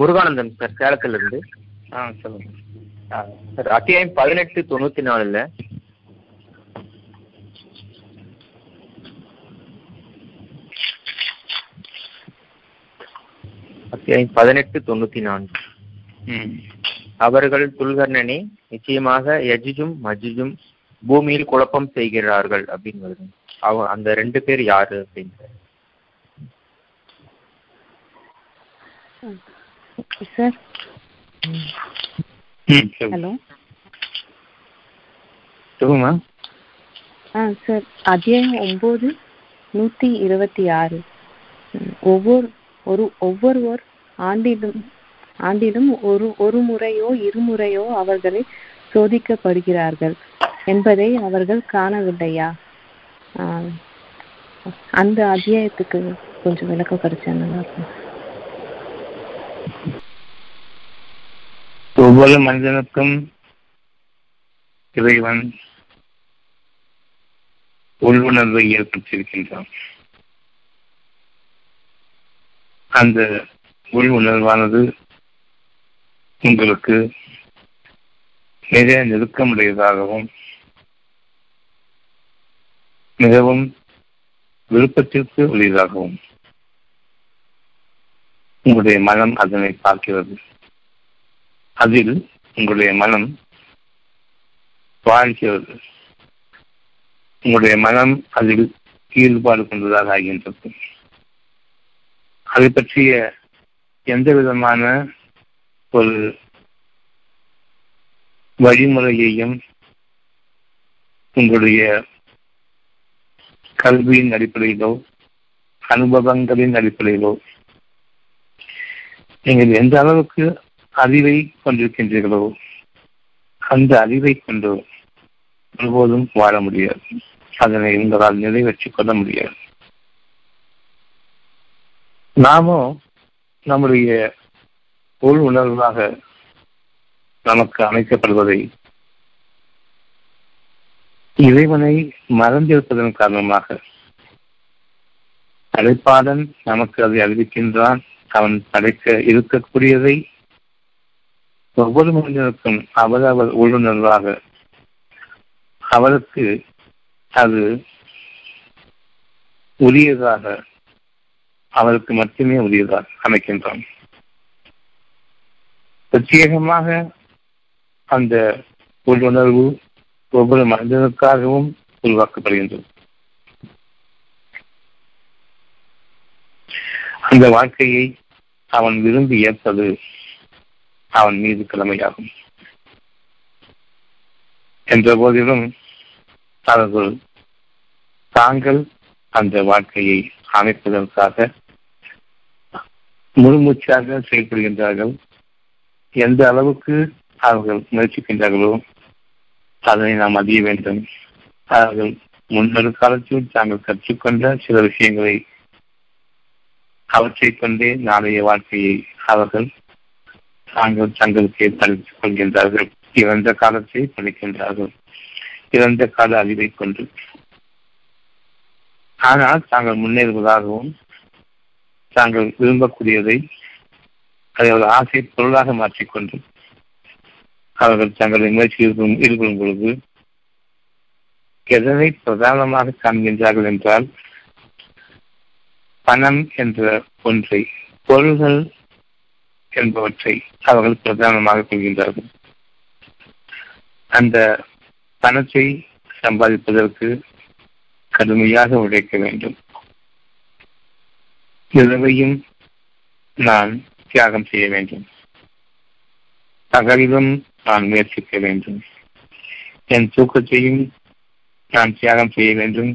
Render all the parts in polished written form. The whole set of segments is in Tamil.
முருகானந்தன் சார், சேலத்துல இருந்து. சொல்லுங்க சார். அத்தியாயம் 1894 1894. அவர்கள் துல்கர்ணனே, நிச்சயமாக யஜுஜும் மஜுஜும் பூமியில் குழப்பம் செய்கிறார்கள் அப்படிங்கிறது. அந்த ரெண்டு பேர் யாரு அப்படிங்கிற சார். ஹலோ சொல்லுமா சார். அத்தியாயம் 9 126. ஒவ்வொருவர் ஆண்டிலும் ஒரு முறையோ இருமுறையோ அவர்களை சோதிக்கப்படுகிறார்கள் என்பதை அவர்கள் காணவில்லையா? அந்த அத்தியாயத்துக்கு கொஞ்சம் விளக்கம் கிடைச்சா. ஒவ்வொரு மனிதனுக்கும் இறைவன் உள்ளுணர்வை ஏற்படுத்தியிருக்கின்றான். அந்த உள் உணர்வானது உங்களுக்கு மிக நெருக்கமுடையதாகவும் மிகவும் விருப்பத்திற்கு உரியதாகவும் உங்களுடைய மனம் அதனை பார்க்கிறது. அதில் உங்களுடைய மனம் வாழ்கிறது. உங்களுடைய மனம் அதில் ஈடுபாடு கொண்டதாக ஆகின்றது. அதை பற்றிய எந்த விதமான ஒரு வழிமுறையையும் உங்களுடைய கல்வியின் அடிப்படையிலோ அனுபவங்களின் அடிப்படையிலோ நீங்கள் எந்த அளவுக்கு அறிவை கொண்டிருக்கின்றீர்களோ அந்த அறிவை கொண்டு ஒருபோதும் வாழ முடியாது. அதனை உங்களால் நிறைவேற்றிக் கொள்ள முடியாது. நாமும் நம்முடைய உள் உணர்வாக நமக்கு அமைக்கப்படுவதை இறைவனை மறந்திருப்பதன் காரணமாக படைப்பாளன் நமக்கு அதை அறிவிக்கின்றான். அவன் படைக்க இருக்கக்கூடியதை ஒவ்வொரு மனிதனுக்கும் அவரவர் உள்ளுணர்வாக அவருக்கு அது உரியதாக அவருக்கு மட்டுமே உரியதாக அமைக்கின்றான். பிரத்யேகமாக அந்த உள்ளுணர்வு ஒவ்வொரு மனிதனுக்காகவும் உருவாக்கப்படுகின்றது. அந்த வாழ்க்கையை அவன் விரும்பி ஏற்பது அவன் மீது கடமையாகும். என்ற போதிலும் அவர்கள் தாங்கள் அந்த வாழ்க்கையை அமைப்பதற்காக முழுமூச்சாக செயல்படுகின்றார்கள். எந்த அளவுக்கு அவர்கள் முயற்சிக்கின்றார்களோ அதனை நாம் அறிய வேண்டும். அவர்கள் முன்னொரு காலத்தில் தாங்கள் கற்றுக்கொண்ட சில விஷயங்களை அவற்றை கொண்டே நாளைய வாழ்க்கையை அவர்கள் தாங்கள் தங்களுக்கு தடுத்துக் கொள்கின்றார்கள். இறந்த காலத்தை படிக்கின்றார்கள் இறந்த கால அறிவை கொண்டு. ஆனால் தாங்கள் முன்னேறுவதாகவும் தாங்கள் விரும்பக்கூடியதை அதை ஒரு ஆசை பொருளாக மாற்றிக்கொண்டு அவர்கள் தங்களை முயற்சியில் ஈடுபடும் பொழுது எதனை பிரதானமாக காண்கின்றார்கள் என்றால் பணம் என்ற ஒன்றை, பொருள்கள் என்பவற்றை அவர்கள் பிரதானமாக கொள்கின்றார்கள். அந்த பணத்தை சம்பாதிப்பதற்கு கடுமையாக உழைக்க வேண்டும். இரவையும் நான் தியாகம் செய்ய வேண்டும். பகலிலும் நான் முயற்சிக்க வேண்டும். என் தூக்கத்தையும் நான் தியாகம் செய்ய வேண்டும்.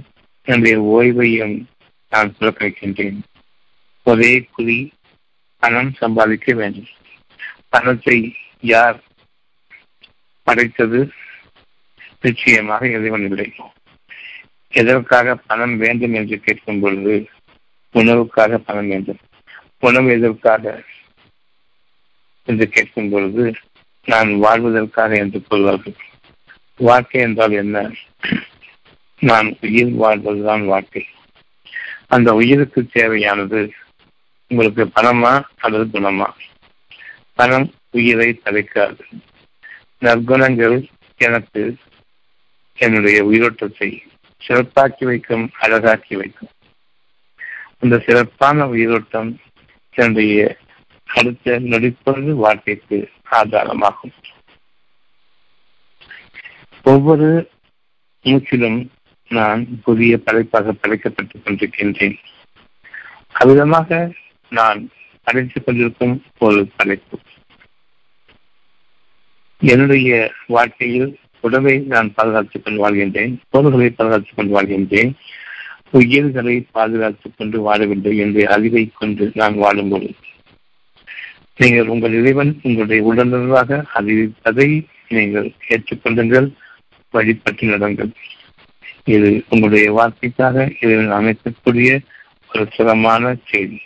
என்னுடைய ஓய்வையும் நான் புறக்கணிக்கின்றேன். ஒரே குறி, பணம் சம்பாதிக்க வேண்டும். பணத்தை யார் படைத்தது? நிச்சயமாக இறைவன் இல்லை. எதற்காக பணம் வேண்டும் என்று கேட்கும் பொழுது உணவுக்காக பணம் வேண்டும். உணவு எதற்காக என்று கேட்கும் பொழுது நான் வாழ்வதற்காக என்று கூறுவார்கள். வாழ்க்கை என்றால் என்ன? நான் உயிர் வாழ்வதுதான் வாழ்க்கை. அந்த உயிருக்கு தேவையானது உங்களுக்கு பணமா அல்லது குணமா? பணம் உயிரை தடைக்காது. நற்குணங்கள் எனக்கு என்னுடைய உயிரோட்டத்தை சிறப்பாக்கி வைக்கும், அழகாக்கி வைக்கும். அந்த சிறப்பான உயிரோட்டம் என்னுடைய அடுத்த நொடிப்பொழுது வாழ்க்கைக்கு ஆதாரமாகும். ஒவ்வொரு மூச்சிலும் நான் புதிய படைப்பாக படைக்கப்பட்டுக் கொண்டிருக்கின்றேன். அவ்விதமாக நான் படைத்துக் கொண்டிருக்கும் ஒரு படைப்பு. என்னுடைய வாழ்க்கையில் உடலை நான் பாதுகாத்துக் கொண்டு வாழ்கின்றேன், பொருள்களை பாதுகாத்துக் கொண்டு வாழ்கின்றேன், உயிர்களை பாதுகாத்துக் கொண்டு வாழவில்லை என்று அறிவை கொண்டு நான் வாழும்போது நீங்கள் உங்கள் இறைவன் உங்களுடைய உடனடியாக அறிவிப்பதை நீங்கள் ஏற்றுக்கொள்ளுங்கள், வழிபட்டு நடங்கள். இது உங்களுடைய வாழ்க்கைக்காக இறைவன் அமைக்கக்கூடிய ஒரு சிரமமான செய்தி.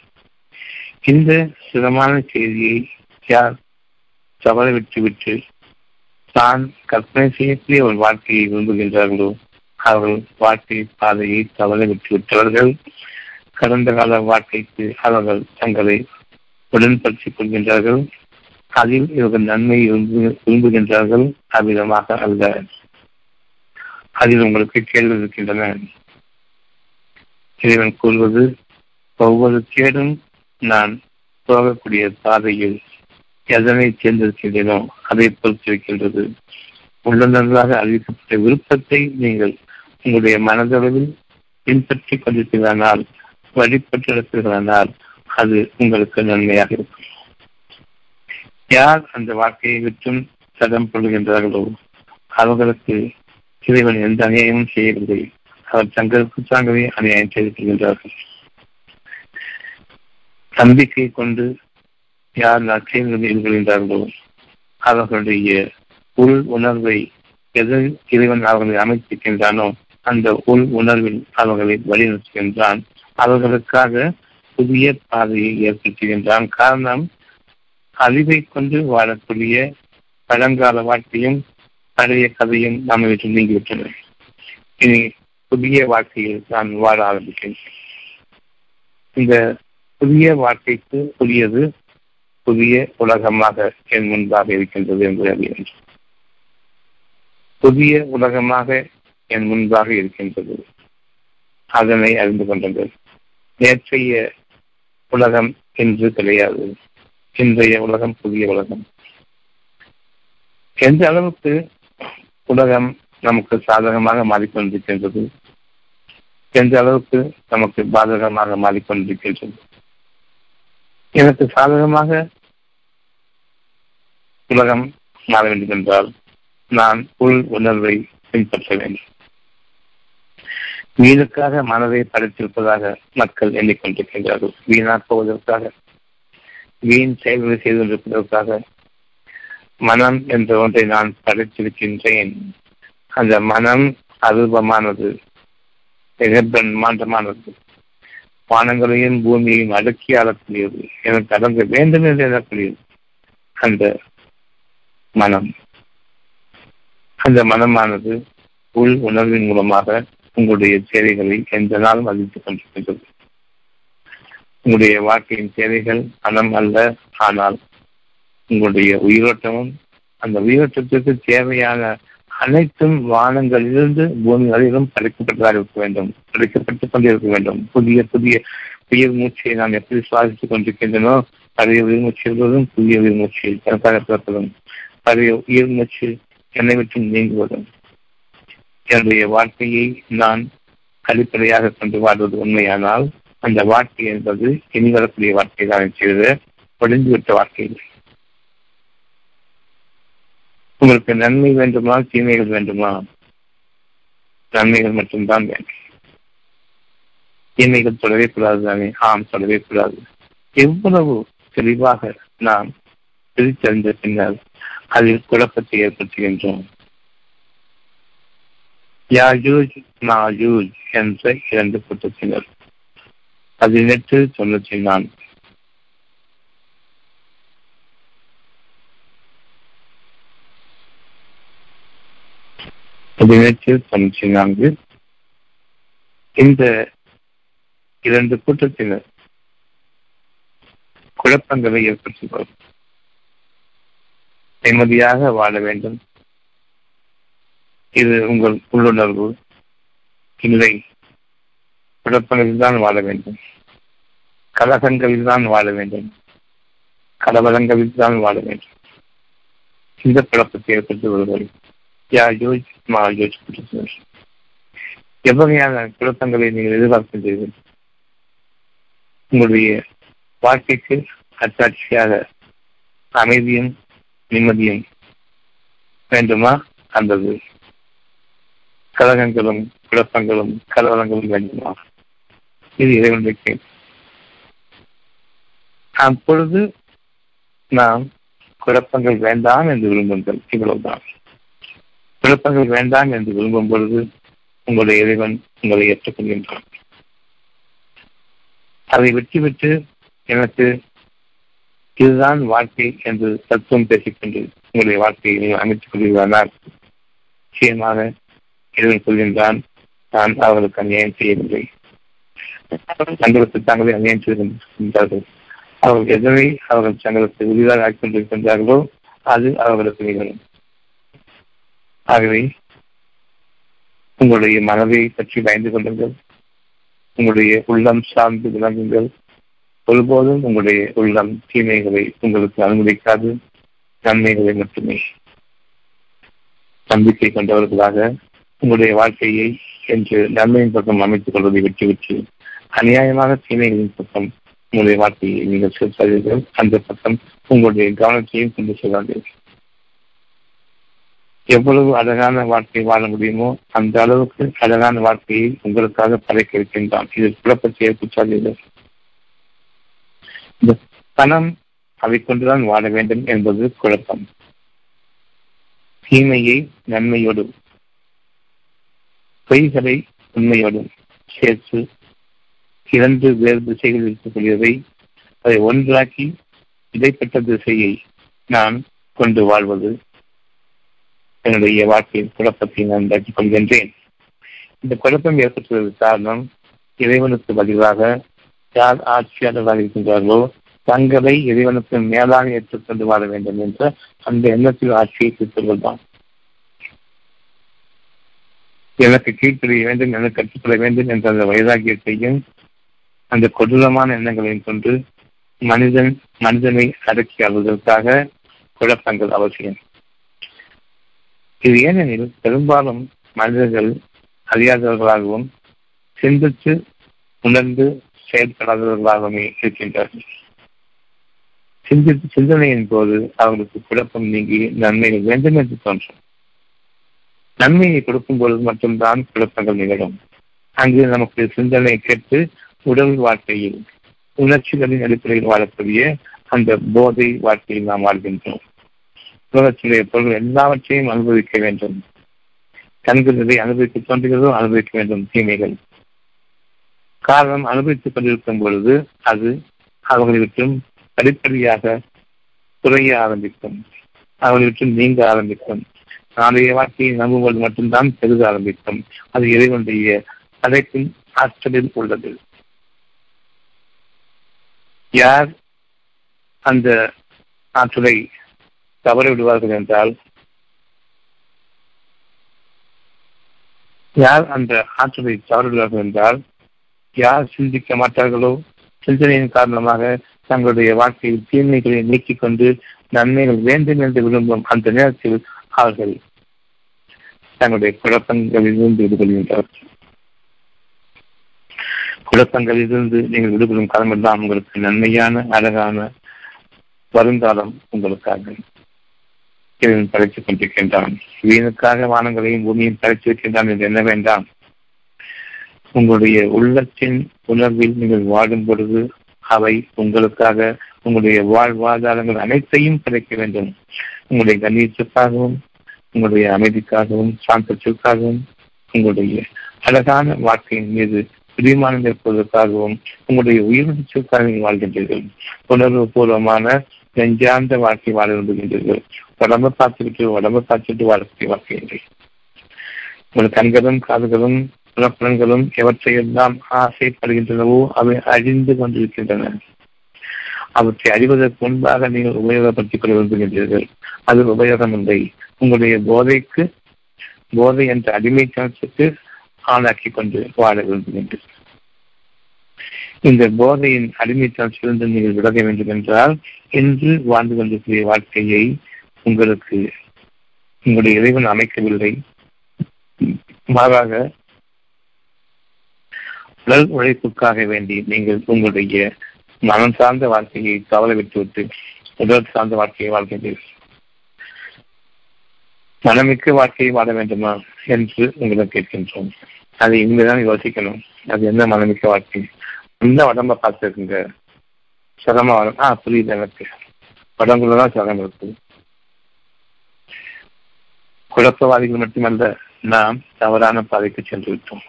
இந்த சிரமமான செய்தியை யார் தவற விட்டுவிட்டு தான் கற்பனை செய்யக்கூடிய ஒரு வாழ்க்கையை விரும்புகின்றார்களோ அவர்கள் வாழ்க்கை பாதையை தவற விட்டுவிட்டவர்கள். கடந்த கால வாழ்க்கைக்கு அவர்கள் தங்களை உடன்படுத்திக் கொள்கின்றார்கள், அதில் இவர்கள் நன்மையை விரும்புகின்றார்கள், அவ்விதமாக அல்ல. அதில் உங்களுக்கு கேள்வி இருக்கின்றன. இறைவன் கூறுவது, ஒவ்வொரு கேடும் நான் போகக்கூடிய பாதையில் எதனை தேர்ந்தெடுக்கின்றனோ அதை பொறுத்திருக்கின்றது. உள்ளதாக அறிவிக்கப்பட்ட விருப்பத்தை நீங்கள் உங்களுடைய மனதளவில் பின்பற்றிக் கொண்டிருக்கிறானால், வழிபட்டு நடத்துகிறானால் அது உங்களுக்கு நன்மையாக இருக்கும். யார் அந்த வாழ்க்கையை விட்டும் தடம் கொள்கின்றார்களோ அவர்களுக்கு இறைவன் எந்த அநியாயமும் செய்யவில்லை. அவர் தங்களுக்கு தாங்கவே அநியாயம் செய்திருக்கின்றார்கள். நம்பிக்கை கொண்டு யார் நற்செயல்களை ஈடுபடுகின்றார்களோ அவர்களுடைய உள் உணர்வை எது இறைவன் அவர்களை அமைத்திருக்கின்றானோ அந்த உள் உணர்வில் அவர்களை வழிநடத்துகின்றான், அவர்களுக்காக புதிய பாதையை ஏற்படுத்துகின்றான். காரணம், அறிவை கொண்டு வாழக்கூடிய பழங்கால வாழ்க்கையும் பழைய கதையும் நாம் விட்டு நீங்கிவிட்டன. இனி புதிய வாழ்க்கையில் நான் வாழ ஆரம்பிக்கின்றேன். இந்த புதிய வாழ்க்கைக்கு புதியது புதிய உலகமாக என் முன்பாக இருக்கின்றது என்பதை அறிய, புதிய உலகமாக என் முன்பாக இருக்கின்றது, அதனை அறிந்து கொண்டது. நேற்றைய உலகம் என்று கிடையாது, இன்றைய உலகம் புதிய உலகம். எந்த அளவுக்கு உலகம் நமக்கு சாதகமாக மாறிக்கொண்டிருக்கின்றது, எந்த அளவுக்கு நமக்கு பாதகமாக மாறிக்கொண்டிருக்கின்றது. எனக்கு சாதகமாக உலகம் மாற வேண்டும் என்றால் நான் உள் உணர்வை பின்பற்ற வேண்டும். வீணுக்காக மனதை படைத்திருப்பதாக மக்கள் எண்ணிக்கொண்டிருக்கின்றார்கள், வீணாக்குவதற்காக, வீண் செயல்களை செய்து கொண்டிருப்பதற்காக. மனம் என்ற ஒன்றை நான் படைத்திருக்கின்றேன். அந்த மனம் அரூபமானது, பிரம்மாண்டமானது, வானங்களையும் பூமியையும் அடுக்கி ஆளக்கூடியது, எனக்கு அடங்க வேண்டும் என்று எழக்கூடியது அந்த மனம். அந்த மனமானது உள் உணர்வின் மூலமாக உங்களுடைய தேவைகளை எந்த நாளும் அறிவித்துக் கொண்டிருக்கின்றது. உங்களுடைய வாழ்க்கையின் தேவைகள் மனம் அல்ல, ஆனால் உங்களுடைய உயிரோட்டமும் அந்த உயிரோட்டத்திற்கு தேவையான அனைத்தும் வானங்களிலிருந்து பூமிகளிலும் படைக்கப்பட்டதாக இருக்க வேண்டும், படைக்கப்பட்டுக் கொண்டிருக்க வேண்டும். புதிய புதிய உயிர் மூச்சையை நாம் எப்படி சுவாசித்துக் கொண்டிருக்கின்றனோ பழைய உயிர் மூச்சியதும் புதிய உயிர் மூச்சியில் எனக்காக பிறப்பதும் பழைய உயிர் மூச்சில் என்னை விட்டும் நீங்குவதும் என்னுடைய வாழ்க்கையை நான் அடிப்படையாக கொண்டு வாழ்வது உண்மையானால் அந்த வாழ்க்கை என்பது இனி வரக்கூடிய வாழ்க்கையை தான் செய்த ஒழிந்துவிட்ட வாழ்க்கை. உங்களுக்கு நன்மை வேண்டுமா, தீமைகள் வேண்டுமா? நன்மைகள் மட்டும்தான் வேண்டும், தீமைகள் தொடவே கூடாது தானே? ஆம், தொடவே கூடாது. எவ்வளவு தெளிவாக நாம் பிரித்தறிந்த பின்னர் அதில் குழப்பத்தை ஏற்படுத்துகின்றோம். யாஜூஜ் மாஜூஜ் என்ற இரண்டு கூட்டத்தினர் 1894 1894 இந்த இரண்டு கூட்டத்தினர் குழப்பங்களை ஏற்படுத்துவார். நிம்மதியாக வாழ வேண்டும். இது உங்கள் உள்ளுணர்வு. இல்லை, குழப்பங்களில் தான் வாழ வேண்டும், கலகங்களில் தான் வாழ வேண்டும், கலவரங்களில் தான் வாழ வேண்டும். இந்த குழப்பத்தை ஏற்படுத்தி வருவது யாஜூஜ் மாஜூஜ் குற்றங்கள். எவ்வகையான குழப்பங்களை நீங்கள் எதிர்பார்க்கின்றீர்கள்? உங்களுடைய வாழ்க்கைக்கு அத்தாட்சியாக அமைதியும் நிம்மதியும் வேண்டுமா அல்லது கலகங்களும் குழப்பங்களும் கலவரங்களும் வேண்டுமா? இது இறைவனுடைய கேள்வி. அப்பொழுது நாம் குழப்பங்கள் வேண்டாம் என்று விரும்புங்கள். இவ்வளவுதான். குழப்பங்கள் வேண்டாம் என்று விரும்பும் பொழுது உங்களுடைய இறைவன் உங்களை ஏற்றுக்கொள்கின்றான். அதை வெற்றிவிட்டு எனக்கு இதுதான் வாழ்க்கை என்று தத்துவம் பேசிக்கொண்டு உங்களுடைய வாழ்க்கையை நீங்கள் அமைத்துக் கொள்கிறானால் நிச்சயமாக இறைவன் சொல்கின்றான், நான் அவர்களுக்கு அநியாயம் செய்யவில்லை, தங்களுக்கு தாங்களே அநியாயம் செய்திருக்கின்றார்கள். அவர்கள் எதனை அவர்கள் தங்களுக்கு உறுதியாக ஆக்கிக் கொண்டிருக்கின்றார்களோ அது அவர்களுக்கு நிகழும். ஆகவே உங்களுடைய மனதை பற்றி பயந்து கொள்ளுங்கள், உங்களுடைய உள்ளம் சார்ந்து விளங்குங்கள். ஒருபோதும் உங்களுடைய உள்ளம் தீமைகளை உங்களுக்கு அனுமதிக்காது, நன்மைகளை மட்டுமே. நம்பிக்கை கொண்டவர்களாக உங்களுடைய வாழ்க்கையை என்று நன்மையின் பக்கம் அமைத்துக் கொள்வதை விட்டுவிட்டு அநியாயமாக தீமைகளின் பக்கம் உங்களுடைய வாழ்க்கையை நீங்கள் செலுத்தாதீர்கள். அந்த பக்கம் உங்களுடைய கவனத்தையும் கொண்டு செல்லாதீர்கள். எவ்வளவு அழகான வாழ்க்கையை வாழ முடியுமோ அந்த அளவுக்கு அழகான வாழ்க்கையை உங்களுக்காக படைக்க இருக்கின்றான். இதில் குழப்பத்தை ஏற்படுத்தாதீர்கள். பணம் அதை கொண்டுதான் வாழ வேண்டும் என்பது குழப்பம். தீமையை நன்மையோடும் பொய்களை உண்மையோடும் சேர்த்து இரண்டு வேறு திசைகள் இருக்கக்கூடியதை அதை ஒன்றாக்கி இடைப்பட்ட திசையை நான் கொண்டு வாழ்வது என்னுடைய வாழ்க்கையில் குழப்பத்தை நான் உண்டாக்கிக் கொள்கின்றேன். இந்த குழப்பம் ஏற்பட்டுள்ளது காரணம் இறைவனுக்கு பதிலாக யார் ஆட்சியாளர்களாக இருக்கின்றார்களோ தங்களை இறைவனுக்கு மேலாக ஏற்றுக்கொண்டு வாழ வேண்டும் என்ற அந்த எண்ணத்தில் ஆட்சியை திருத்துவதுதான். எனக்கு கீழ்ப்படிய வேண்டும், எனக்கு கற்றுக்கொள்ள வேண்டும் என்ற அந்த வைராகியத்தையும் அந்த கொடூரமான எண்ணங்களையும் கொண்டு மனிதனை அடக்கி ஆள்வதற்காக குழப்பங்கள் அவசியம். இது ஏனெனில் பெரும்பாலும் மனிதர்கள் அறியாதவர்களாகவும் சிந்தித்து உணர்ந்து செயல்படாதவர்களாகவே இருக்கின்றார்கள். சிந்தனையின் போது அவர்களுக்கு குழப்பம் நீங்கி நன்மைகள் வேண்டும் என்று தோன்றும். நன்மையை கொடுக்கும் பொழுது மட்டும்தான் குழப்பங்கள் நிகழும். அங்கு நமக்கு சிந்தனை கேட்டு உடல் வாழ்க்கையில் உணர்ச்சிகளின் அடிப்படையில் வாழக்கூடிய அந்த போதை வாழ்க்கையில் நாம் வாழ்கின்றோம். உலகத்தினுடைய பொருள் எல்லாவற்றையும் அனுபவிக்க வேண்டும். கண்கள் எதை அனுபவிக்க தோன்றுகிறதோ அனுபவிக்க வேண்டும் தீமைகள். காரணம் அனுபவித்துக் கொண்டிருக்கும் பொழுது அது அவர்களை விட்டும் படிப்படியாக குறைய ஆரம்பிக்கும், அவர்களை விட்டும் நீங்க ஆரம்பிக்கும். நாளைய வாழ்க்கையை நம்புவது மட்டும்தான் பெருக ஆரம்பிக்கும். அது இறைவனுடைய அழைப்பின் ஆற்றலில் உள்ளது. யார் அந்த ஆற்றலை தவற விடுவார்கள் என்றால், யார் சிந்திக்க மாட்டார்களோ, சிந்தனையின் காரணமாக தங்களுடைய வாழ்க்கையில் தீமைகளை நீக்கிக் கொண்டு நன்மைகள் வேண்டும் என்று விரும்பும் அந்த நேரத்தில் அவர்கள் தங்களுடைய குழப்பங்களிலிருந்து விடுபடுகின்றார்கள். குழப்பங்களிலிருந்து நீங்கள் விடுபடும் காலமெல்லாம் உங்களுக்கு நன்மையான அழகான வருங்காலம் உங்களுக்காக படைத்துக் கொண்டிருக்கின்றான். வீணுக்காக வானங்களையும் பூமியும் படைத்திருக்கின்றான் என்று எண்ண வேண்டாம். உங்களுடைய உள்ளத்தின் உணர்வில் நீங்கள் வாடும் பொழுது அவை உங்களுக்காக உங்களுடைய வாழ்வாதாரங்கள் அனைத்தையும் படைக்க வேண்டும். உங்களுடைய கண்ணியத்திற்காகவும் உங்களுடைய அமைதிக்காகவும் சாந்தத்திற்காகவும் உங்களுடைய அழகான வாழ்க்கையின் மீது பிரிமானம் ஏற்படுவதற்காகவும் உங்களுடைய உயிரிழத்திற்காக நீங்கள் வாழ்கின்றீர்கள். உணர்வு பூர்வமான நெஞ்சார்ந்த வாழ்க்கை வாழ விரும்புகின்றீர்கள். உடம்பை பார்த்துவிட்டு வாழக்கூடிய வாழ்க்கை இல்லை. உங்கள் கண்களும் காதுகளும் புலப்பலன்களும் எவற்றையெல்லாம் ஆசைப்படுகின்றனவோ அவை அழிந்து கொண்டிருக்கின்றன. அவற்றை அழிவதற்கு முன்பாக நீங்கள் உபயோகப்படுத்திக் கொள்ள விரும்புகின்றீர்கள். அதில் உபயோகம் இல்லை. உங்களுடைய போதை என்ற அடிமை காலத்துக்கு ஆளாக்கி கொண்டு வாழ விரும்புகின்றேன். இந்த போதையின் அடிமைத்தாட்சியிலிருந்து நீங்கள் விலக வேண்டும் என்றால் இன்று வாழ்ந்து கொண்டிருக்கிற வாழ்க்கையை உங்களுக்கு உங்களுடைய இறைவன் அமைக்கவில்லை. மாறாக உடல் உழைப்புக்காக வேண்டி நீங்கள் உங்களுடைய மனம் சார்ந்த வாழ்க்கையை தவற விட்டுவிட்டு உடல் சார்ந்த வாழ்க்கையை வாழ்கின்றீர்கள். மனமிக்க வாழ்க்கையை வாழ வேண்டுமா என்று உங்களை கேட்கின்றோம். அதை இங்குதான் யோசிக்கணும். அது என்ன மனமிக்க வாழ்க்கை? இந்த உடம்ப பார்த்துருக்குங்க, சிரமம் வரும். புரியுது, எனக்கு உடம்புலதான் சிரமம் இருக்கு. குழப்பவாதிகள் மட்டுமல்ல, நாம் தவறான பாதைக்கு சென்று விட்டோம்.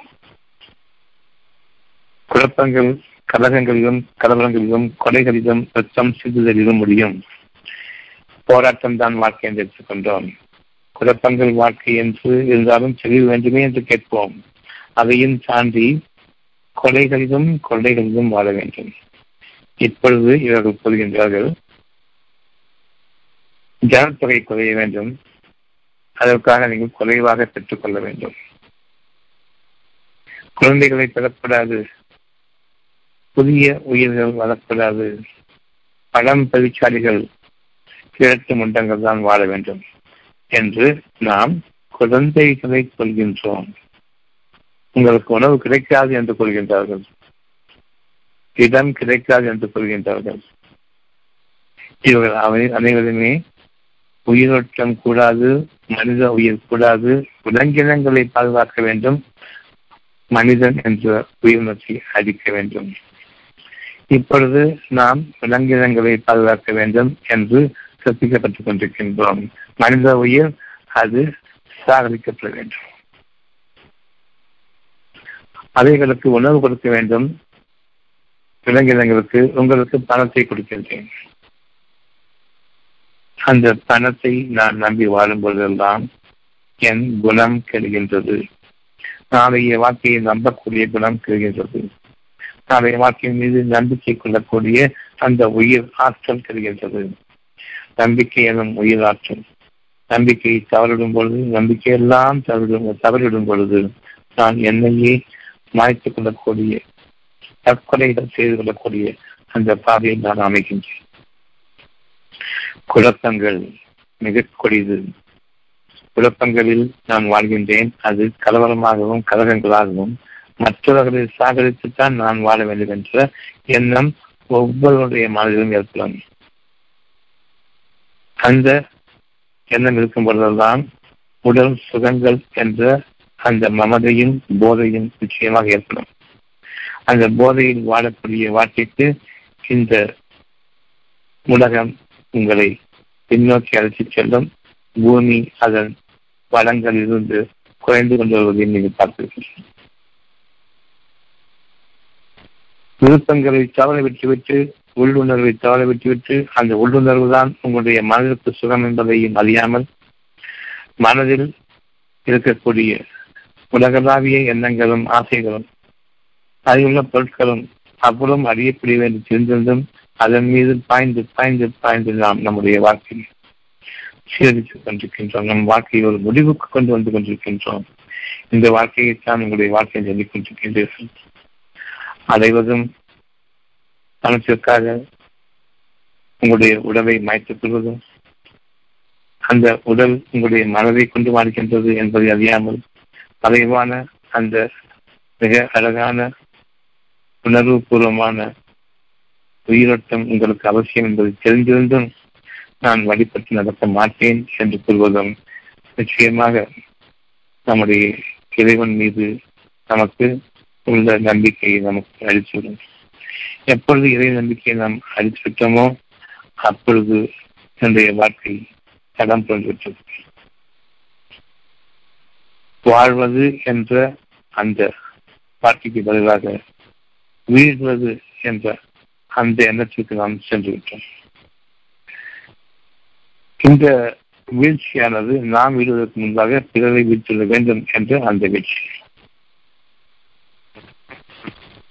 குழப்பங்கள் கலகங்களிலும் கலவரங்களிலும் கொலைகளிலும் ரத்தம் சிந்துதலிலும் முடியும். போராட்டம் தான் வாழ்க்கை என்று எடுத்துக்கொண்டோம். குழப்பங்கள் வாழ்க்கை என்று இருந்தாலும் செல்ல வேண்டுமே என்று கேட்போம். அதையும் தாண்டி கொலைகளிலும் கொள்ளைகளிலும் வாழ வேண்டும். இப்பொழுது இவர்கள் கூறுகின்றார்கள், ஜனத்தொகை குறைய வேண்டும், அதற்காக நீங்கள் குறைவாக பெற்றுக் கொள்ள வேண்டும், குழந்தைகளை பெறப்படாது, புதிய உயிர்கள் வளரப்படாது, பழம் பழிச்சாலிகள் கிழட்டு முண்டங்கள் தான் வாழ வேண்டும் என்று நாம் குழந்தைகளை கொள்கின்றோம். உங்களுக்கு உணவு கிடைக்காது என்று கொள்கின்றார்கள், இடம் கிடைக்காது என்று கொள்கின்றார்கள். இவர்கள் அனைவருமே உயிரோட்டம் கூடாது, மனித உயிர் கூடாது, விலங்கினங்களை பாதுகாக்க வேண்டும், மனிதன் என்ற உயிரினத்தை அழிக்க வேண்டும். இப்பொழுது நாம் விலங்கினங்களை பாதுகாக்க வேண்டும் என்று கற்பிக்கப்பட்டுக் கொண்டிருக்கின்றோம். மனித உயிர் அது சாகரிக்கப்பட வேண்டும், அவைகளுக்கு உணவு கொடுக்க வேண்டும். விலங்கினங்களுக்கு உங்களுக்கு பணத்தை கொடுக்கின்றேன். அந்த பணத்தை நான் நம்பி வாழும் பொழுதெல்லாம் என் குணம் கெடுகின்றது, நாளைய வாழ்க்கையை நம்பக்கூடிய குணம் கெடுகின்றது, நாளைய வாழ்க்கையின் மீது நம்பிக்கை கொள்ளக்கூடிய அந்த உயிர் ஆற்றல் கெடுகின்றது. நம்பிக்கை எனும் உயிர் ஆற்றல் நம்பிக்கையை தவறிடும் பொழுது, நம்பிக்கையெல்லாம் தவறிடும் பொழுது நான் என்னையே மாய்த்து கொள்ளக்கூடிய, தற்கொலைகள் செய்து கொள்ளக்கூடிய அந்த பாதையை நான் அமைக்கின்றேன். குழப்பங்கள் மிக கொடிது. குழப்பங்களில் நான் வாழ்கின்றேன். அது கலவரமாகவும் கலகங்களாகவும் மற்றவர்களை சாகரித்துத்தான் நான் வாழ வேண்டும் என்ற எண்ணம் ஒவ்வொருடைய மனதிலும் ஏற்படும். அந்த எண்ணம் இருக்கும் பொழுதெல்லாம் உடல் சுகங்கள் என்ற அந்த மமதையும் போதையும் நிச்சயமாக ஏற்படும். அந்த போதையில் வாழக்கூடிய வாழ்க்கைக்கு இந்த உலகம் உங்களை பின்னோக்கி அழைத்துச் செல்லும். பூமி அதன் வளங்களிலிருந்து குறைந்து கொண்டு வருவதை நீங்கள் பார்க்கிறீர்கள். விருப்பங்களை தவற விட்டுவிட்டு, உள்ளுணர்வை தவற விட்டுவிட்டு, அந்த உள்ளுணர்வு தான் உங்களுடைய மனதிற்கு சுகம் என்பதையும் அறியாமல் மனதில் இருக்கக்கூடிய உலகளாவிய எண்ணங்களும் ஆசைகளும் அதிலுள்ள பொருட்களும் அவ்வளவும் அறியக்கூடிய வேண்டி தெரிந்திருந்தும் அதன் மீது பாய்ந்து பாய்ந்து பாய்ந்து நாம் நம்முடைய வாழ்க்கையை சீரழித்துக் கொண்டிருக்கின்றோம். நம் வாழ்க்கையை ஒரு முடிவுக்கு கொண்டு வந்து கொண்டிருக்கின்றோம். இந்த வாழ்க்கையைத்தான் உங்களுடைய வாழ்க்கையை சொல்லிக் கொண்டிருக்கின்றீர்கள். அடைவதும் பணத்திற்காக உங்களுடைய உடலை மாய்த்துக் கொள்வதும், அந்த உடல் உங்களுடைய மனதை கொண்டு வாழ்கின்றது என்பதை அறியாமல் மறைவான அந்த மிக அழகான உணர்வு பூர்வமான உயிரோட்டம் உங்களுக்கு அவசியம் என்பது தெரிந்திருந்தும் நான் வழிபட்டு நடக்க மாட்டேன் என்று கூறுவதும் நிச்சயமாக நம்முடைய இறைவன் மீது நமக்கு உள்ள நம்பிக்கையை நமக்கு அழித்துவிடும். எப்பொழுது இறை நம்பிக்கையை நாம் அழித்துவிட்டோமோ அப்பொழுது என்னுடைய வாழ்க்கை தடம் புரண்டுவிட்டது. வாழ்வது என்ற அந்த வாழ்க்கைக்கு பதிலாக வீழ்வது என்ற அந்த எண்ணத்திற்கு நாம் சென்று விட்டோம். இந்த வீழ்ச்சியானது நாம் வீழ்வதற்கு முன்பாக பிறரை வீழ்த்திட வேண்டும் என்ற அந்த வீழ்ச்சி.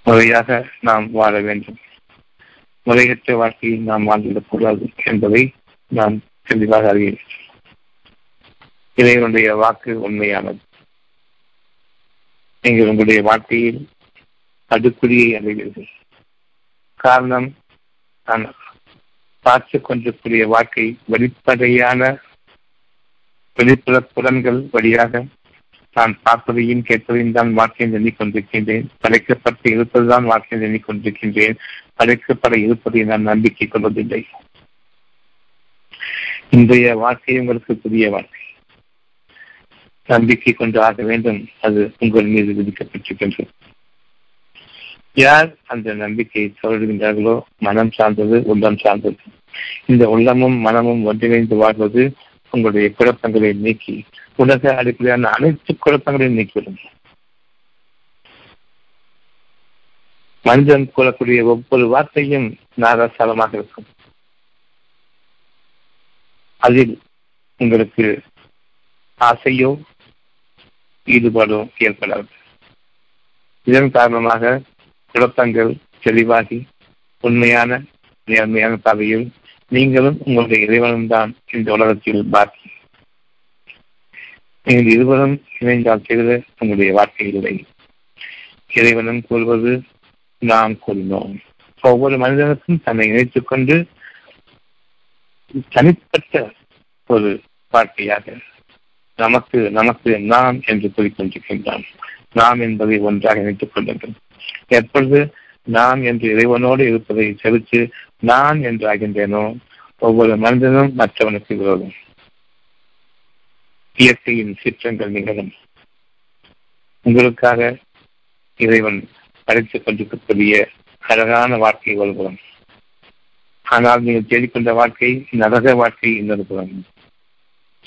முறையாக நாம் வாழ வேண்டும், முறையற்ற வாழ்க்கையை நாம் வாழ்ந்துவிடக் கூடாது என்பதை நாம் தெளிவாக அறிய வேண்டும். இறைவனுடைய வாக்கு உண்மையானது. நீங்கள் உங்களுடைய வாழ்க்கையில் அடுக்குறியை அடைவீர்கள். காரணம், நான் பார்த்து கொண்டிருக்கூடிய வாழ்க்கை வெளிப்படையான வெளிப்புற புலன்கள் வழியாக நான் பார்ப்பதையும் கேட்பதையும் தான் வாழ்க்கையை எண்ணிக்கொண்டிருக்கின்றேன். படைக்கப்பட்டு இருப்பதுதான் வாழ்க்கையை எண்ணிக்கொண்டிருக்கின்றேன். படைக்கப்பட இருப்பதை நான் நம்பிக்கை கொள்வதில்லை. இன்றைய வாழ்க்கை உங்களுக்கு புதிய வாழ்க்கை. நம்பிக்கை கொண்டு ஆக வேண்டும். அது உங்கள் மீது விதிக்கப்பட்டிருக்கின்றது. யார் அந்த நம்பிக்கையை தொடர்கின்றார்களோ, மனம் சார்ந்தது, உள்ளம் சார்ந்தது, இந்த உள்ளமும் மனமும் ஒன்றிணைந்து வாழ்வது உங்களுடைய குழப்பங்களை நீக்கி உலக அடிப்படையான அனைத்து குழப்பங்களையும் நீக்கிவிடும். மனிதன் கூறக்கூடிய ஒவ்வொரு வார்த்தையும் நாராசாரமாக இருக்கும். அதில் உங்களுக்கு ஆசையோ ஈடுபாடோ ஏற்படாது. இதன் காரணமாக குழப்பங்கள் தெளிவாகி உண்மையான நேர்மையான பாதையில் நீங்களும் உங்களுடைய இறைவனும் தான் இந்த உலகத்தில் பாக்கி. நீங்கள் இருவரும் இணைந்தால் தவிர உங்களுடைய வாழ்க்கை இல்லை. இறைவனும் கூறுவது நாம் கூறினோம். ஒவ்வொரு மனிதனுக்கும் தன்னை இணைத்துக் கொண்டு தனிப்பட்ட ஒரு வாழ்க்கையாக நமக்கு நமக்கு நாம் என்று கூறிக்கொண்டிருக்கின்றான். நாம் என்பதை ஒன்றாக இணைத்துக் கொள்ளுங்கள். எப்பொழுது நான் என்று இறைவனோடு இருப்பதை செலுத்து நான் என்றாகின்றேனோ ஒவ்வொரு மனிதனும் மற்றவனுக்கு விரோதம். இயற்கையின் சீற்றங்கள் நிகழும். உங்களுக்காக இறைவன் படைத்துக் கொண்டிருக்கக்கூடிய அழகான வாழ்க்கை ஒருபுறம், ஆனால் நீங்கள் தேடிக்கொண்ட வாழ்க்கை நரக வாழ்க்கை இன்னொரு புறம்.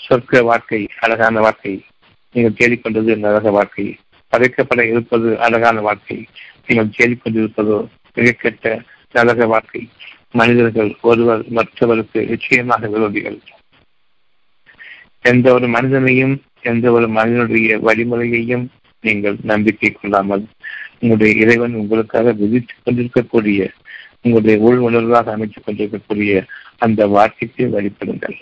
சொர்க்க வாழ்க்கை அழகான வாழ்க்கை, நீங்கள் தேடிக்கொண்டது நரக வாழ்க்கை. படைக்கப்பட இருப்பது அழகான வாழ்க்கை, நீங்கள் தேடிக்கொண்டிருப்பதோ மிகக்கெட்ட நரக வாழ்க்கை. மனிதர்கள் ஒருவர் மற்றவருக்கு நிச்சயமாக விரோதிகள். எந்த ஒரு மனிதனையும் எந்த ஒரு மனிதனுடைய வழிமுறையையும் நீங்கள் நம்பிக்கை கொள்ளாமல் உங்களுடைய இறைவன் உங்களுக்காக விதித்துக் கொண்டிருக்கக்கூடிய உங்களுடைய உள் உணர்வாக அமைத்துக் கொண்டிருக்கக்கூடிய அந்த வாழ்க்கைக்கு வழிபடுங்கள்.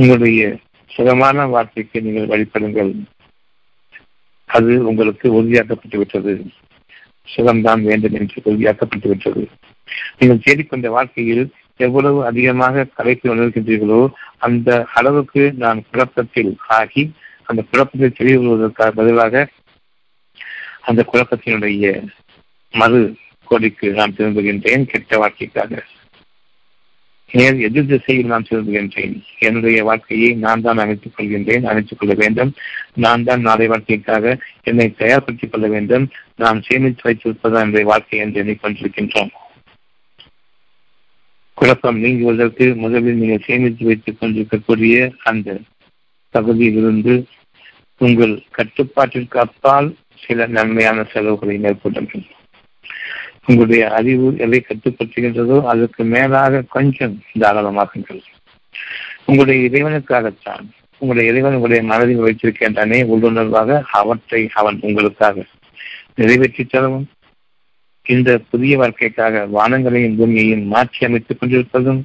உங்களுடைய சுகமான வாழ்க்கைக்கு நீங்கள் வழிபடுங்கள். அது உங்களுக்கு உறுதியாக்கப்பட்டுவிட்டது. சுகம்தான் வேண்டும் என்று உறுதியாக்கப்பட்டுவிட்டது. நீங்கள் தேடிக்கொண்ட வாழ்க்கையில் எவ்வளவு அதிகமாக கலைப்பில் உணர்கின்றீர்களோ அந்த அளவுக்கு நான் குழப்பத்தில் ஆகி அந்த குழப்பத்தை தெளிவுவதற்காக பதிலாக அந்த குழப்பத்தினுடைய மறு கோடிக்கு நான் திரும்புகின்றேன். கெட்ட வாழ்க்கைக்காக நேர் எதிர் திசையில் நான் திரும்புகின்றேன். என்னுடைய வாழ்க்கையை நான் தான் அமைத்துக் கொள்கின்றேன், அமைத்துக் கொள்ள வேண்டும். நான் தான் நாளை வாழ்க்கைக்காக என்னை தயார்படுத்திக் கொள்ள வேண்டும். நாம் சேமித்து வைத்திருப்பதான் என்னுடைய வாழ்க்கை என்று எண்ணிக்கொண்டிருக்கின்றோம். குழப்பம் நீங்குவதற்கு முதலில் நீங்கள் சேமித்து வைத்துக் கொண்டிருக்கக்கூடிய அந்த தகுதியிலிருந்து உங்கள் கட்டுப்பாட்டிற்கு அப்பால் சில நன்மையான செலவுகளை மேற்கொள்ளுங்கள். உங்களுடைய அறிவு எதை கட்டுப்படுத்துகின்றதோ அதற்கு மேலாக கொஞ்சம் தாராளமாக்குங்கள். உங்களுடைய இறைவனுக்காகத்தான். உங்களுடைய இறைவன் உங்களுடைய மனதில் வைத்திருக்கின்றனே உள்ளுணர்வாக அவற்றை அவன் உங்களுக்காக நிறைவேற்றி தரவும் இந்த புதிய வாழ்க்கைக்காக வானங்களையும் பூமியையும் மாற்றி அமைத்துக் கொண்டிருப்பதும்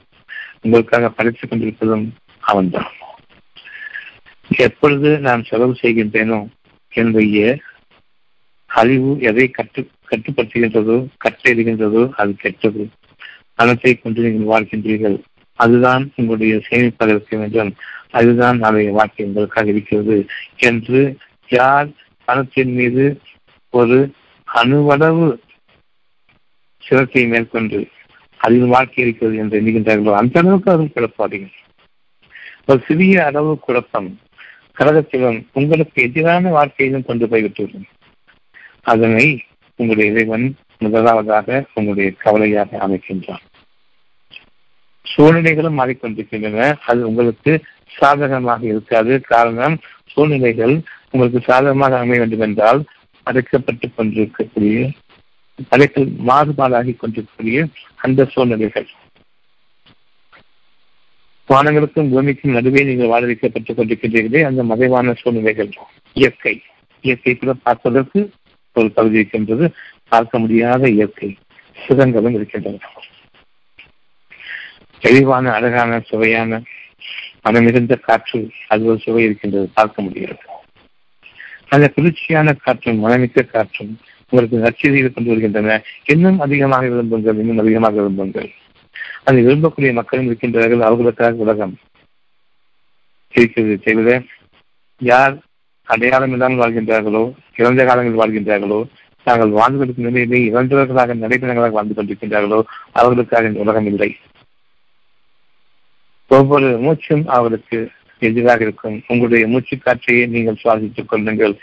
உங்களுக்காக படைத்துக் கொண்டிருப்பதும் அவன்தான். எப்பொழுது நான் செலவு செய்கின்றேனோ, என்னுடைய அறிவு எதை கட்டுப்படுத்துகின்றதோ கட்டெழுகின்றதோ அது கெட்டது. பணத்தை கொண்டு நீங்கள் வாழ்கின்றீர்கள். அதுதான் உங்களுடைய சேமிப்பாக இருக்க வேண்டும். அதுதான் அதைய வாழ்க்கை உங்களுக்காக இருக்கிறது என்று யார் பணத்தின் மீது ஒரு அணுவளவு சிரத்தை மேற்கொண்டு அதில் வாழ்க்கை இருக்கிறது என்று எண்ணுகின்றார்களோ அந்த அளவுக்கு அதில் குழப்பாதீர்கள். ஒரு சிறிய அளவு குழப்பம் கழகத்திலும் உங்களுக்கு எதிரான வாழ்க்கையிலும் கொண்டு போய்விட்டுள்ளது. அதனை உங்களுடைய இறைவன் முதலாவதாக உங்களுடைய கவலையாக அமைக்கின்றான். சூழ்நிலைகளும் மாறிக்கொண்டிருக்கின்றன. அது உங்களுக்கு சாதகமாக இருக்காது. காரணம், சூழ்நிலைகள் உங்களுக்கு சாதகமாக அமைய வேண்டும் என்றால் அடைக்கப்பட்டு கொண்டிருக்கக்கூடிய அடைக்கல் மாறுபாடாகி கொண்டிருக்கக்கூடிய அந்த சூழ்நிலைகள் வானங்களுக்கும் பூமிக்கும் நடுவே நீங்கள் வாழ வைக்கப்பட்டுக் கொண்டிருக்கின்றீர்களே அந்த மறைவான சூழ்நிலைகள் இயற்கை. இயற்கை கூட பார்ப்பதற்கு ஒரு பகுதி இருக்கின்றது. பார்க்க முடியாத இயற்கை சுகங்களும் இருக்கின்றன. தெளிவான அழகான சுவையான மனம் நிறைந்த காற்று அது ஒரு சுவை இருக்கின்றது, பார்க்க முடிகிறது. அந்த குளிர்ச்சியான காற்றும் மனமிக்க காற்றும் உங்களுக்கு நற்செய்தியை கொண்டு வருகின்றன. இன்னும் அதிகமாக விரும்புங்கள், இன்னும் அதிகமாக விரும்புங்கள். அதை விரும்பக்கூடிய மக்களும் இருக்கின்றார்கள். அவர்களுக்காக உலகம் இருக்கிறது. செய்வத யார் அடையாளம் இல்லாமல் வாழ்கின்றார்களோ, இறந்த காலங்களில் வாழ்கின்றார்களோ, தாங்கள் வாழ்ந்து கொண்டிருக்கும் நிலையிலே இறந்தவர்களாக நடைபெறங்களாக வாழ்ந்து கொண்டிருக்கின்றார்களோ அவர்களுக்காக இந்த உலகம் இல்லை. ஒவ்வொரு மூச்சும் அவர்களுக்கு எதிராக இருக்கும். உங்களுடைய மூச்சு காற்றையே நீங்கள் சுவாசித்துக் கொள்ளுங்கள்.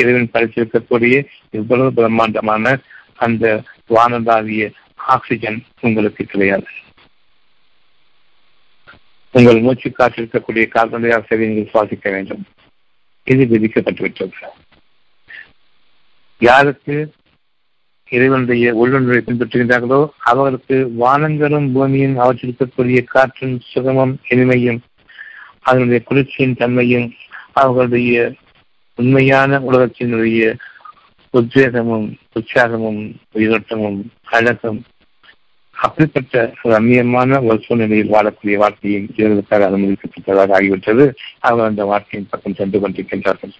இறைவன் பரிசிருக்கக்கூடிய இவ்வளவு பிரம்மாண்டமான அந்த வானதாவிய ஆக்சிஜன் உங்களுக்கு கிடையாது. உங்கள் மூச்சு காற்று இருக்கக்கூடிய கார்பன் டை ஆக்சைடை நீங்கள் சுவாசிக்க வேண்டும். இது விதிக்கப்பட்டுவிட்டது. யாருக்கு இறைவனுடைய உள்ளுணர்வை பின்பற்றுகின்றார்களோ அவர்களுக்கு வானங்களும் பூமியும் அவற்றிருக்கக்கூடிய காற்றின் சுகமும் எளிமையும் அதனுடைய குளிர்ச்சியின் தன்மையும் அவர்களுடைய உண்மையான உலகத்தினுடைய உத்வேகமும் உற்சாகமும் உயிரோட்டமும் அழகும் அப்படிப்பட்ட ஒரு அந்நியமான ஒரு சூழ்நிலையில் வாழக்கூடிய வாழ்க்கையும் இவர்களுக்காக அனுமதிக்கப்பட்டதாக ஆகிவிட்டது. அவர்கள் அந்த வாழ்க்கையின் பக்கம் சென்று கொண்டிருக்கின்றார்கள்.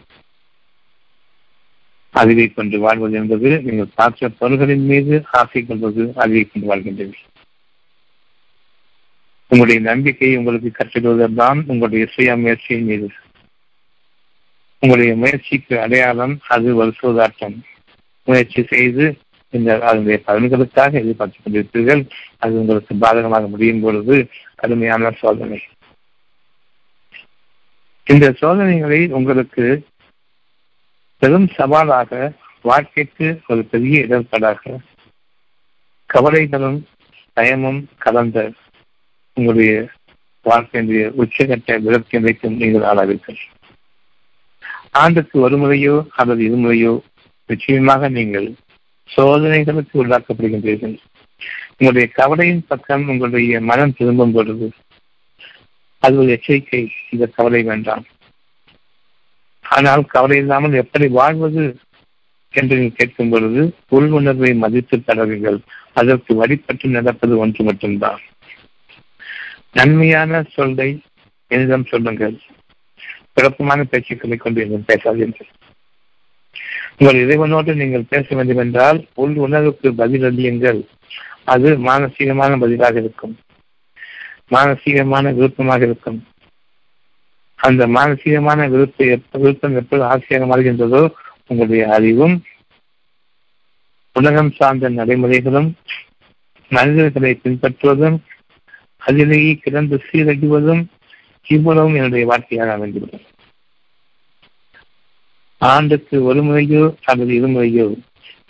அறிவை கொண்டு வாழ்வது என்பது நீங்கள் பார்த்த பொருள்களின் மீது ஆசை கொள்வது. அறிவை கொண்டு வாழ்கின்றீர்கள். உங்களுடைய நம்பிக்கையை உங்களுக்கு கற்றுக்கொள்வதுதான் உங்களுடைய சுய முயற்சியின் மீது. உங்களுடைய முயற்சிக்கு அடையாளம் அது ஒரு சூதாட்டம். முயற்சி செய்து அதனுடைய பலன்களுக்காக எதிர்பார்த்துக் கொண்டிருப்பீர்கள். அது உங்களுக்கு பாதகமாக முடியும் பொழுது கடுமையான சோதனை. இந்த சோதனைகளை உங்களுக்கு பெரும் சவாலாக, வாழ்க்கைக்கு ஒரு பெரிய இடர்பாடாக, கவலைகளும் பயமும் கலந்த உங்களுடைய வாழ்க்கையினுடைய உச்சகட்ட விரக்தி நிலைக்கும் நீங்கள் ஆளாவீர்கள். ஆண்டுக்கு ஒரு முறையோ அல்லது இருமுறையோ நிச்சயமாக நீங்கள் சோதனைகளுக்கு உள்ளாக்கப்படுகின்றீர்கள். உங்களுடைய கவலையின் பக்கம் உங்களுடைய மனம் திரும்பும் பொழுது அது ஒரு எச்சரிக்கை. இந்த கவலை வேண்டாம், ஆனால் கவலை இல்லாமல் எப்படி வாழ்வது என்று நீங்கள் கேட்கும் பொழுது உள் உணர்வை மதித்து தடவுங்கள். அதற்கு வழிபட்டு நடப்பது ஒன்று மட்டும்தான். நன்மையான சொல்லை என்னிடம் சொல்லுங்கள். சிறப்புமான பேச்சுக்களை கொண்டு எதுவும் பேசாதீர்கள். உங்கள் இறைவனோடு நீங்கள் பேச வேண்டும் என்றால் உள் உணர்வுக்கு பதில் அளியுங்கள். அது மானசீகமான பதிலாக இருக்கும், மானசீகமான விருப்பமாக இருக்கும். அந்த மானசீகமான விருப்பம் எப்போது ஆசியாக மாறுகின்றதோ உங்களுடைய அறிவும் உலகம் சார்ந்த நடைமுறைகளும் மனிதர்களை பின்பற்றுவதும் அதிலேயே கிடந்து சீரழிவதும் இவ்வளவும் என்னுடைய வாழ்க்கையாக அமைந்துள்ளது. ஆண்டுக்கு ஒரு முறையோ அல்லது இருமுறையோ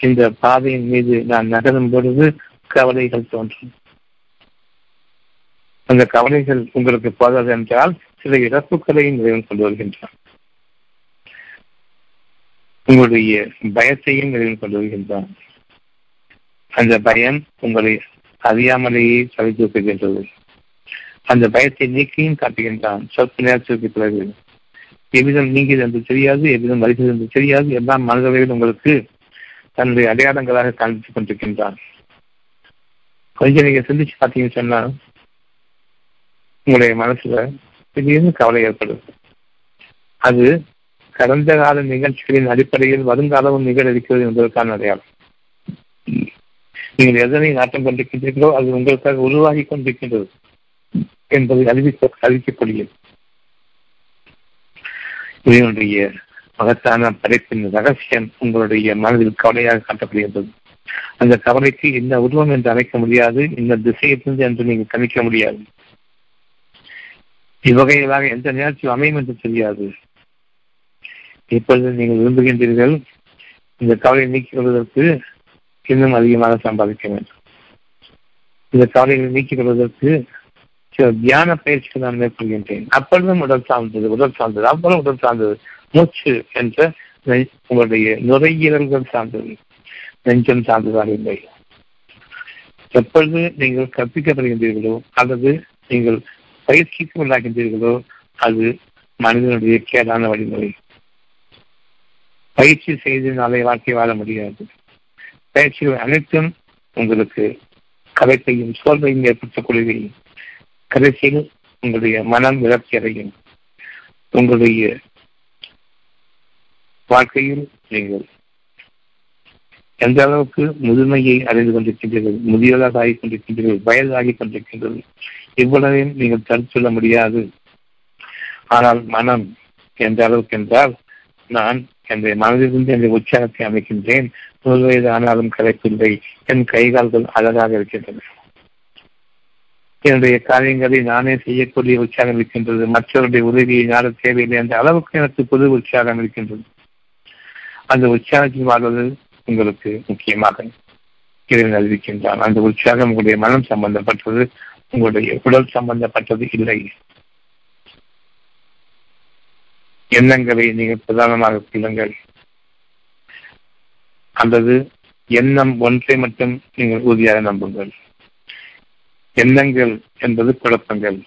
இந்த பாதையின் மீது நான் நகரும் பொழுது கவலைகள் தோன்றும். அந்த கவலைகள் உங்களுக்கு போதாது என்றால் சில இழப்புகளையும் இறைவன் கொண்டு வருகின்றான். உங்களுடைய பயத்தையும் இறைவன் கொண்டு வருகின்றான். அந்த பயம் உங்களை அறியாமலேயே சலித்துகின்றது. அந்த பயத்தை நீக்கியும் காட்டுகின்றான். சொற்ப நேரத்திற்கு பிறகு எவ்விதம் நீங்கியது என்று தெரியாது, எவ்விதம் வருகிறது என்று தெரியாது. எல்லாம் மனதளவில் உங்களுக்கு தன்னுடைய அடையாளங்களாக காண்பித்துக் கொண்டிருக்கின்றான். கொஞ்சம் நீங்க சிந்திச்சு பார்த்தீங்கன்னு சொன்னா உங்களுடைய மனசுல திடீர்னு கவலை ஏற்படுது. அது கடந்த கால நிகழ்ச்சிகளின் அடிப்படையில் வருங்காலமும் நிகழ இருக்கிறது என்பதற்கான அடையாளம். நீங்கள் எதனை நாட்டம் கொண்டிருக்கின்றீர்களோ அது உங்களுக்காக உருவாகி கொண்டிருக்கின்றது என்பதை அறிவிக்கக்கூடியது. இதனுடைய மகத்தான படைப்பின் ரகசியம் உங்களுடைய மனதில் கவலையாக காட்டப்படுகின்றது. அந்த கவலைக்கு இந்த உருவம் என்று அமைக்க முடியாது, இந்த திசையிலிருந்து என்று நீங்கள் கணிக்க முடியாது, இவ்வகையிலாக எந்த நேரத்தில் அமையும் என்று தெரியாது. இப்பொழுது நீங்கள் விரும்புகின்றீர்கள். இந்த கவலையை நீக்கிக் கொள்வதற்கு இன்னும் அதிகமாக சம்பாதிக்க வேண்டும். இந்த கவலைகளை நீக்கிக் கொள்வதற்கு தியான பயிற்சிக்கு நான் மேற்கொள்கின்றேன். அப்பொழுதும் உடல் சார்ந்தது, அப்பொழுதும் உடல் சார்ந்தது, மூச்சு என்ற உங்களுடைய நுரையீரல்கள் சார்ந்தது, நெஞ்சம் சார்ந்ததாக இல்லை. எப்பொழுது நீங்கள் கற்பிக்கப்படுகின்றீர்களோ அல்லது நீங்கள் பயிற்சிக்கு உள்ளாகின்றீர்களோ அது மனிதனுடைய கேடான வழிமுறை. பயிற்சி செய்து நாளை வாழ்க்கை வாழ முடியாது. பயிற்சிகள் அனைத்தும் உங்களுக்கு கலைப்பையும் சோர்வையும் ஏற்படுத்தக்கூடியவை. கடைசியில் உங்களுடைய மனம் விளர்ச்சி அடையும். உங்களுடைய வாழ்க்கையில் நீங்கள் எந்த அளவுக்கு முதுமையை அடைந்து கொண்டிருக்கின்றீர்கள், முதியதாக ஆகிக் கொண்டிருக்கின்றீர்கள், வயதாகிக் கொண்டிருக்கின்றது, இவ்வளவையும் நீங்கள் தடுத்து சொல்ல முடியாது. ஆனால் மனம் எந்த அளவுக்கு என்றால், நான் என்னுடைய மனதிலிருந்து என்னுடைய உற்சாகத்தை அமைக்கின்றேன், 100 வயது ஆனாலும் கிடைக்கவில்லை, என் கைகால்கள் அழகாக இருக்கின்றன, என்னுடைய காரியங்களை நானே செய்யக்கூடிய உற்சாகம் இருக்கின்றது, மற்றவருடைய உதவியை நாட தேவையில்லை என்ற அளவுக்கு எனக்கு புது உற்சாகம் இருக்கின்றது. அந்த உற்சாகத்தில் வாழ்வது உங்களுக்கு முக்கியமாக இறைவன் அறிவிக்கின்றான். அந்த உற்சாகம் உங்களுடைய மனம் சம்பந்தப்பட்டது, உங்களுடைய உடல் சம்பந்தப்பட்டது இல்லை. எண்ணங்களை நீங்கள் பிரதானமாக கொள்ளுங்கள், அல்லது எண்ணம் ஒன்றை மட்டும் நீங்கள் உறுதியாக நம்புங்கள். எண்ணங்கள் என்பது குழப்பங்கள்.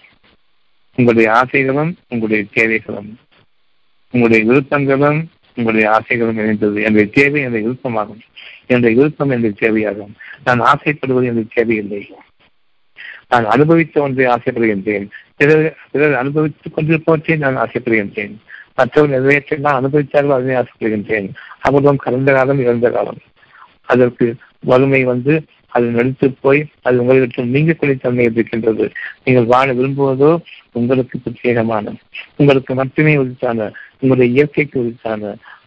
உங்களுடைய ஆசைகளும் உங்களுடைய தேவைகளும், உங்களுடைய விருப்பங்களும் உங்களுடைய ஆசைகளும் இணைந்தது. என்னுடைய தேவை என்னுடைய விருப்பமாகும், என்னுடைய விருப்பம் என்னுடைய தேவையாகும். நான் ஆசைப்படுவது என்னுடைய தேவையில்லை. நான் அனுபவித்த ஒன்றை ஆசைப்படுகின்றேன், பிறர் அனுபவித்துக் கொண்டிருப்பவற்றை நான் ஆசைப்படுகின்றேன், மற்றவர்கள் நிறைவேற்றெல்லாம் அனுபவித்தார்கள் அதனை ஆசைப்படுகின்றேன். அவர்களும் கடந்த காலம் இறந்த காலம், அதற்கு வறுமை வந்து அது நடித்து போய் அது உங்களை விட்டு நீங்கக்கூடிய தன்மை இருக்கின்றது. நீங்கள் வாழ விரும்புவதோ உங்களுக்கு பிரத்யேகமான, உங்களுக்கு மட்டுமே உரித்தான, உங்களுடைய இயற்கைக்கு உரித்தான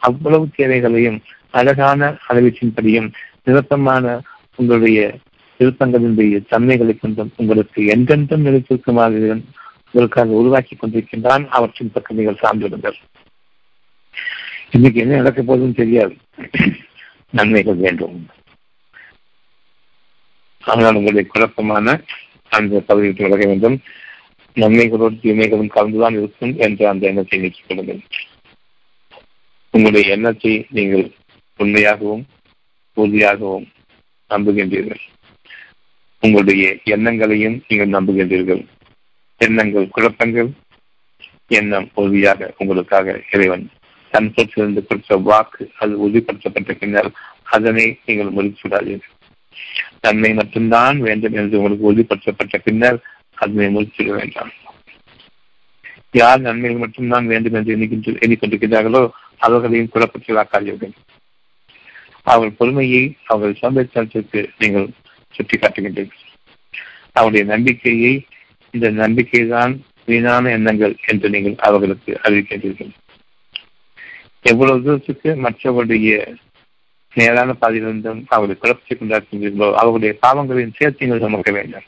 அவ்வளவு தேவைகளையும் அழகான அளவீட்டின்படியும் நிரப்பமான உங்களுடைய விருப்பங்களினுடைய தன்மைகளை கொண்டும் உங்களுக்கு எந்தென்றும் நிலைத்திருக்குமாறு உங்களுக்காக உருவாக்கி கொண்டிருக்கின்றான். அவற்றின் பக்கம் நீங்கள் சார்ந்திருங்கள். இன்னைக்கு என்ன நடக்க போதும் தெரியாது. நன்மைகள் வேண்டும். ஆனால் உங்களுடைய குழப்பமான அந்த பகுதியை விலக வேண்டும். நன்மைகளோடு தீமைகளும் கலந்துதான் இருக்கும் என்ற அந்த எண்ணத்தை நீக்கிக் கொள்ளுங்கள். உங்களுடைய எண்ணத்தை நீங்கள் உண்மையாகவும் உறுதியாகவும் நம்புகின்றீர்கள். உங்களுடைய எண்ணங்களையும் நீங்கள் நம்புகின்றீர்கள். எண்ணங்கள் குழப்பங்கள், எண்ணம் உறுதியாக உங்களுக்காக இறைவன் தன் பொறுத்திருந்து கொடுத்த வாக்கு, அது உறுதிப்படுத்தப்பட்ட பின்னர் அதனை நீங்கள் முறிச்சுடாதீர்கள். தன்மை மட்டும்தான் வேண்டும் என்று உங்களுக்கு உறுதிப்படுத்தப்பட்ட பின்னர் அதனை முறிச்சிட வேண்டாம். யார் நன்மைகள் மட்டும்தான் வேண்டும் என்று எண்ணிக்கொண்டிருக்கிறார்களோ அவர்களையும் குழப்பத்திலாக்காதீர்கள். அவர்கள் பொறுமையை அவர்கள் சம்பளத்திற்கு நீங்கள் சுட்டி காட்டுகின்றீர்கள். அவருடைய நம்பிக்கையை, இந்த நம்பிக்கைதான் வீணான எண்ணங்கள் என்று நீங்கள் அவர்களுக்கு அறிவிக்கின்றீர்கள். எவ்வளவு தூரத்துக்கு மற்றவருடைய நேரான பாதையிலிருந்தும் அவர்களை குழப்பத்தை கொண்டாடுகின்றீர்களோ அவருடைய பாவங்களின் சேர்த்து நீங்கள் சமக்க வேண்டும்.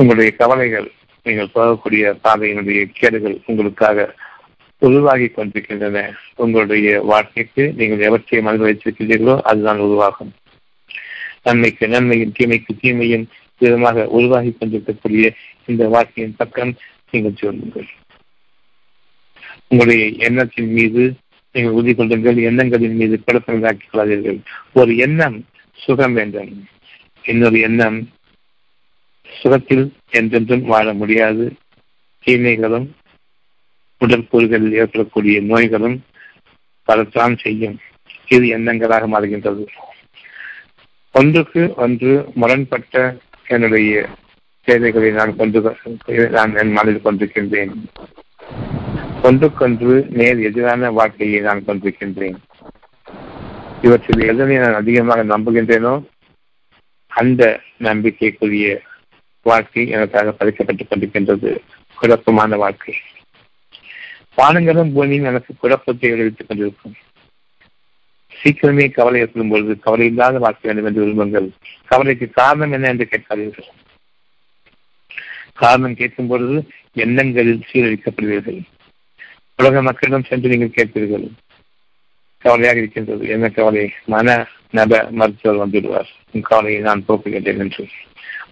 உங்களுடைய கவலைகள், நீங்கள் போகக்கூடிய பாதையினுடைய கேடுகள் உங்களுக்காக உருவாகி கொண்டிருக்கின்றன. உங்களுடைய வாழ்க்கைக்கு நீங்கள் எவற்றை மனதில் வைத்திருக்கின்றீர்களோ அதுதான் உருவாகும். நன்மைக்கு நன்மையும் தீமைக்கு தீமையும் விதமாக உருவாகி கொண்டிருக்கக்கூடிய இந்த வாழ்க்கையின் பக்கம் நீங்கள் சொல்லுங்கள். உங்களுடைய எண்ணத்தின் மீது நீங்கள் உறுதி கொள்ளுங்கள். எண்ணங்களின் மீது குழப்பங்கள் ஆக்கிக் கொள்ளாதீர்கள். ஒரு எண்ணம் சுகம் வேண்டும், இன்னொரு எண்ணம் சுகத்தில் என்றென்றும் வாழ முடியாது. தீமைகளும் உடற்கூறுகளில் ஏற்படக்கூடிய நோய்களும் வரத்தான் செய்யும். இது எண்ணங்களாக மாறுகின்றது. ஒன்றுக்கு ஒன்று முரண்பட்ட என்னுடைய தேவைகளை நான் என் மனதில் கொண்டிருக்கின்றேன். ஒன்றுக்கொன்று நேர் எதிரான வாழ்க்கையை நான் கொண்டிருக்கின்றேன். இவற்றில் எதனை நான் அதிகமாக நம்புகின்றேனோ அந்த நம்பிக்கைக்குரிய வாழ்க்கை எனக்காக பறிக்கப்பட்டுக் கொண்டிருக்கின்றது. குழப்பமான வாழ்க்கை. வானங்களும் பூமியும் எனக்கு குழப்பத்தை விளைவித்துக் கொண்டிருக்கும். சீக்கிரமே கவலை ஏற்படும் பொழுது கவலை இல்லாத வாழ்க்கை வேண்டும் என்று விரும்புங்கள். கவலைக்கு காரணம் என்ன என்று கேட்காதீர்கள். காரணம் கேட்கும் பொழுது எண்ணங்களில் சீரழிக்கப்படுவீர்கள். உலக மக்களிடம் சென்று நீங்கள் கேட்பீர்கள், கவலையாக இருக்கின்றது, என்ன கவலை? மன நப மருத்துவர் வந்துடுவார், உன் கவலையை நான் போக்குகின்றேன் என்று.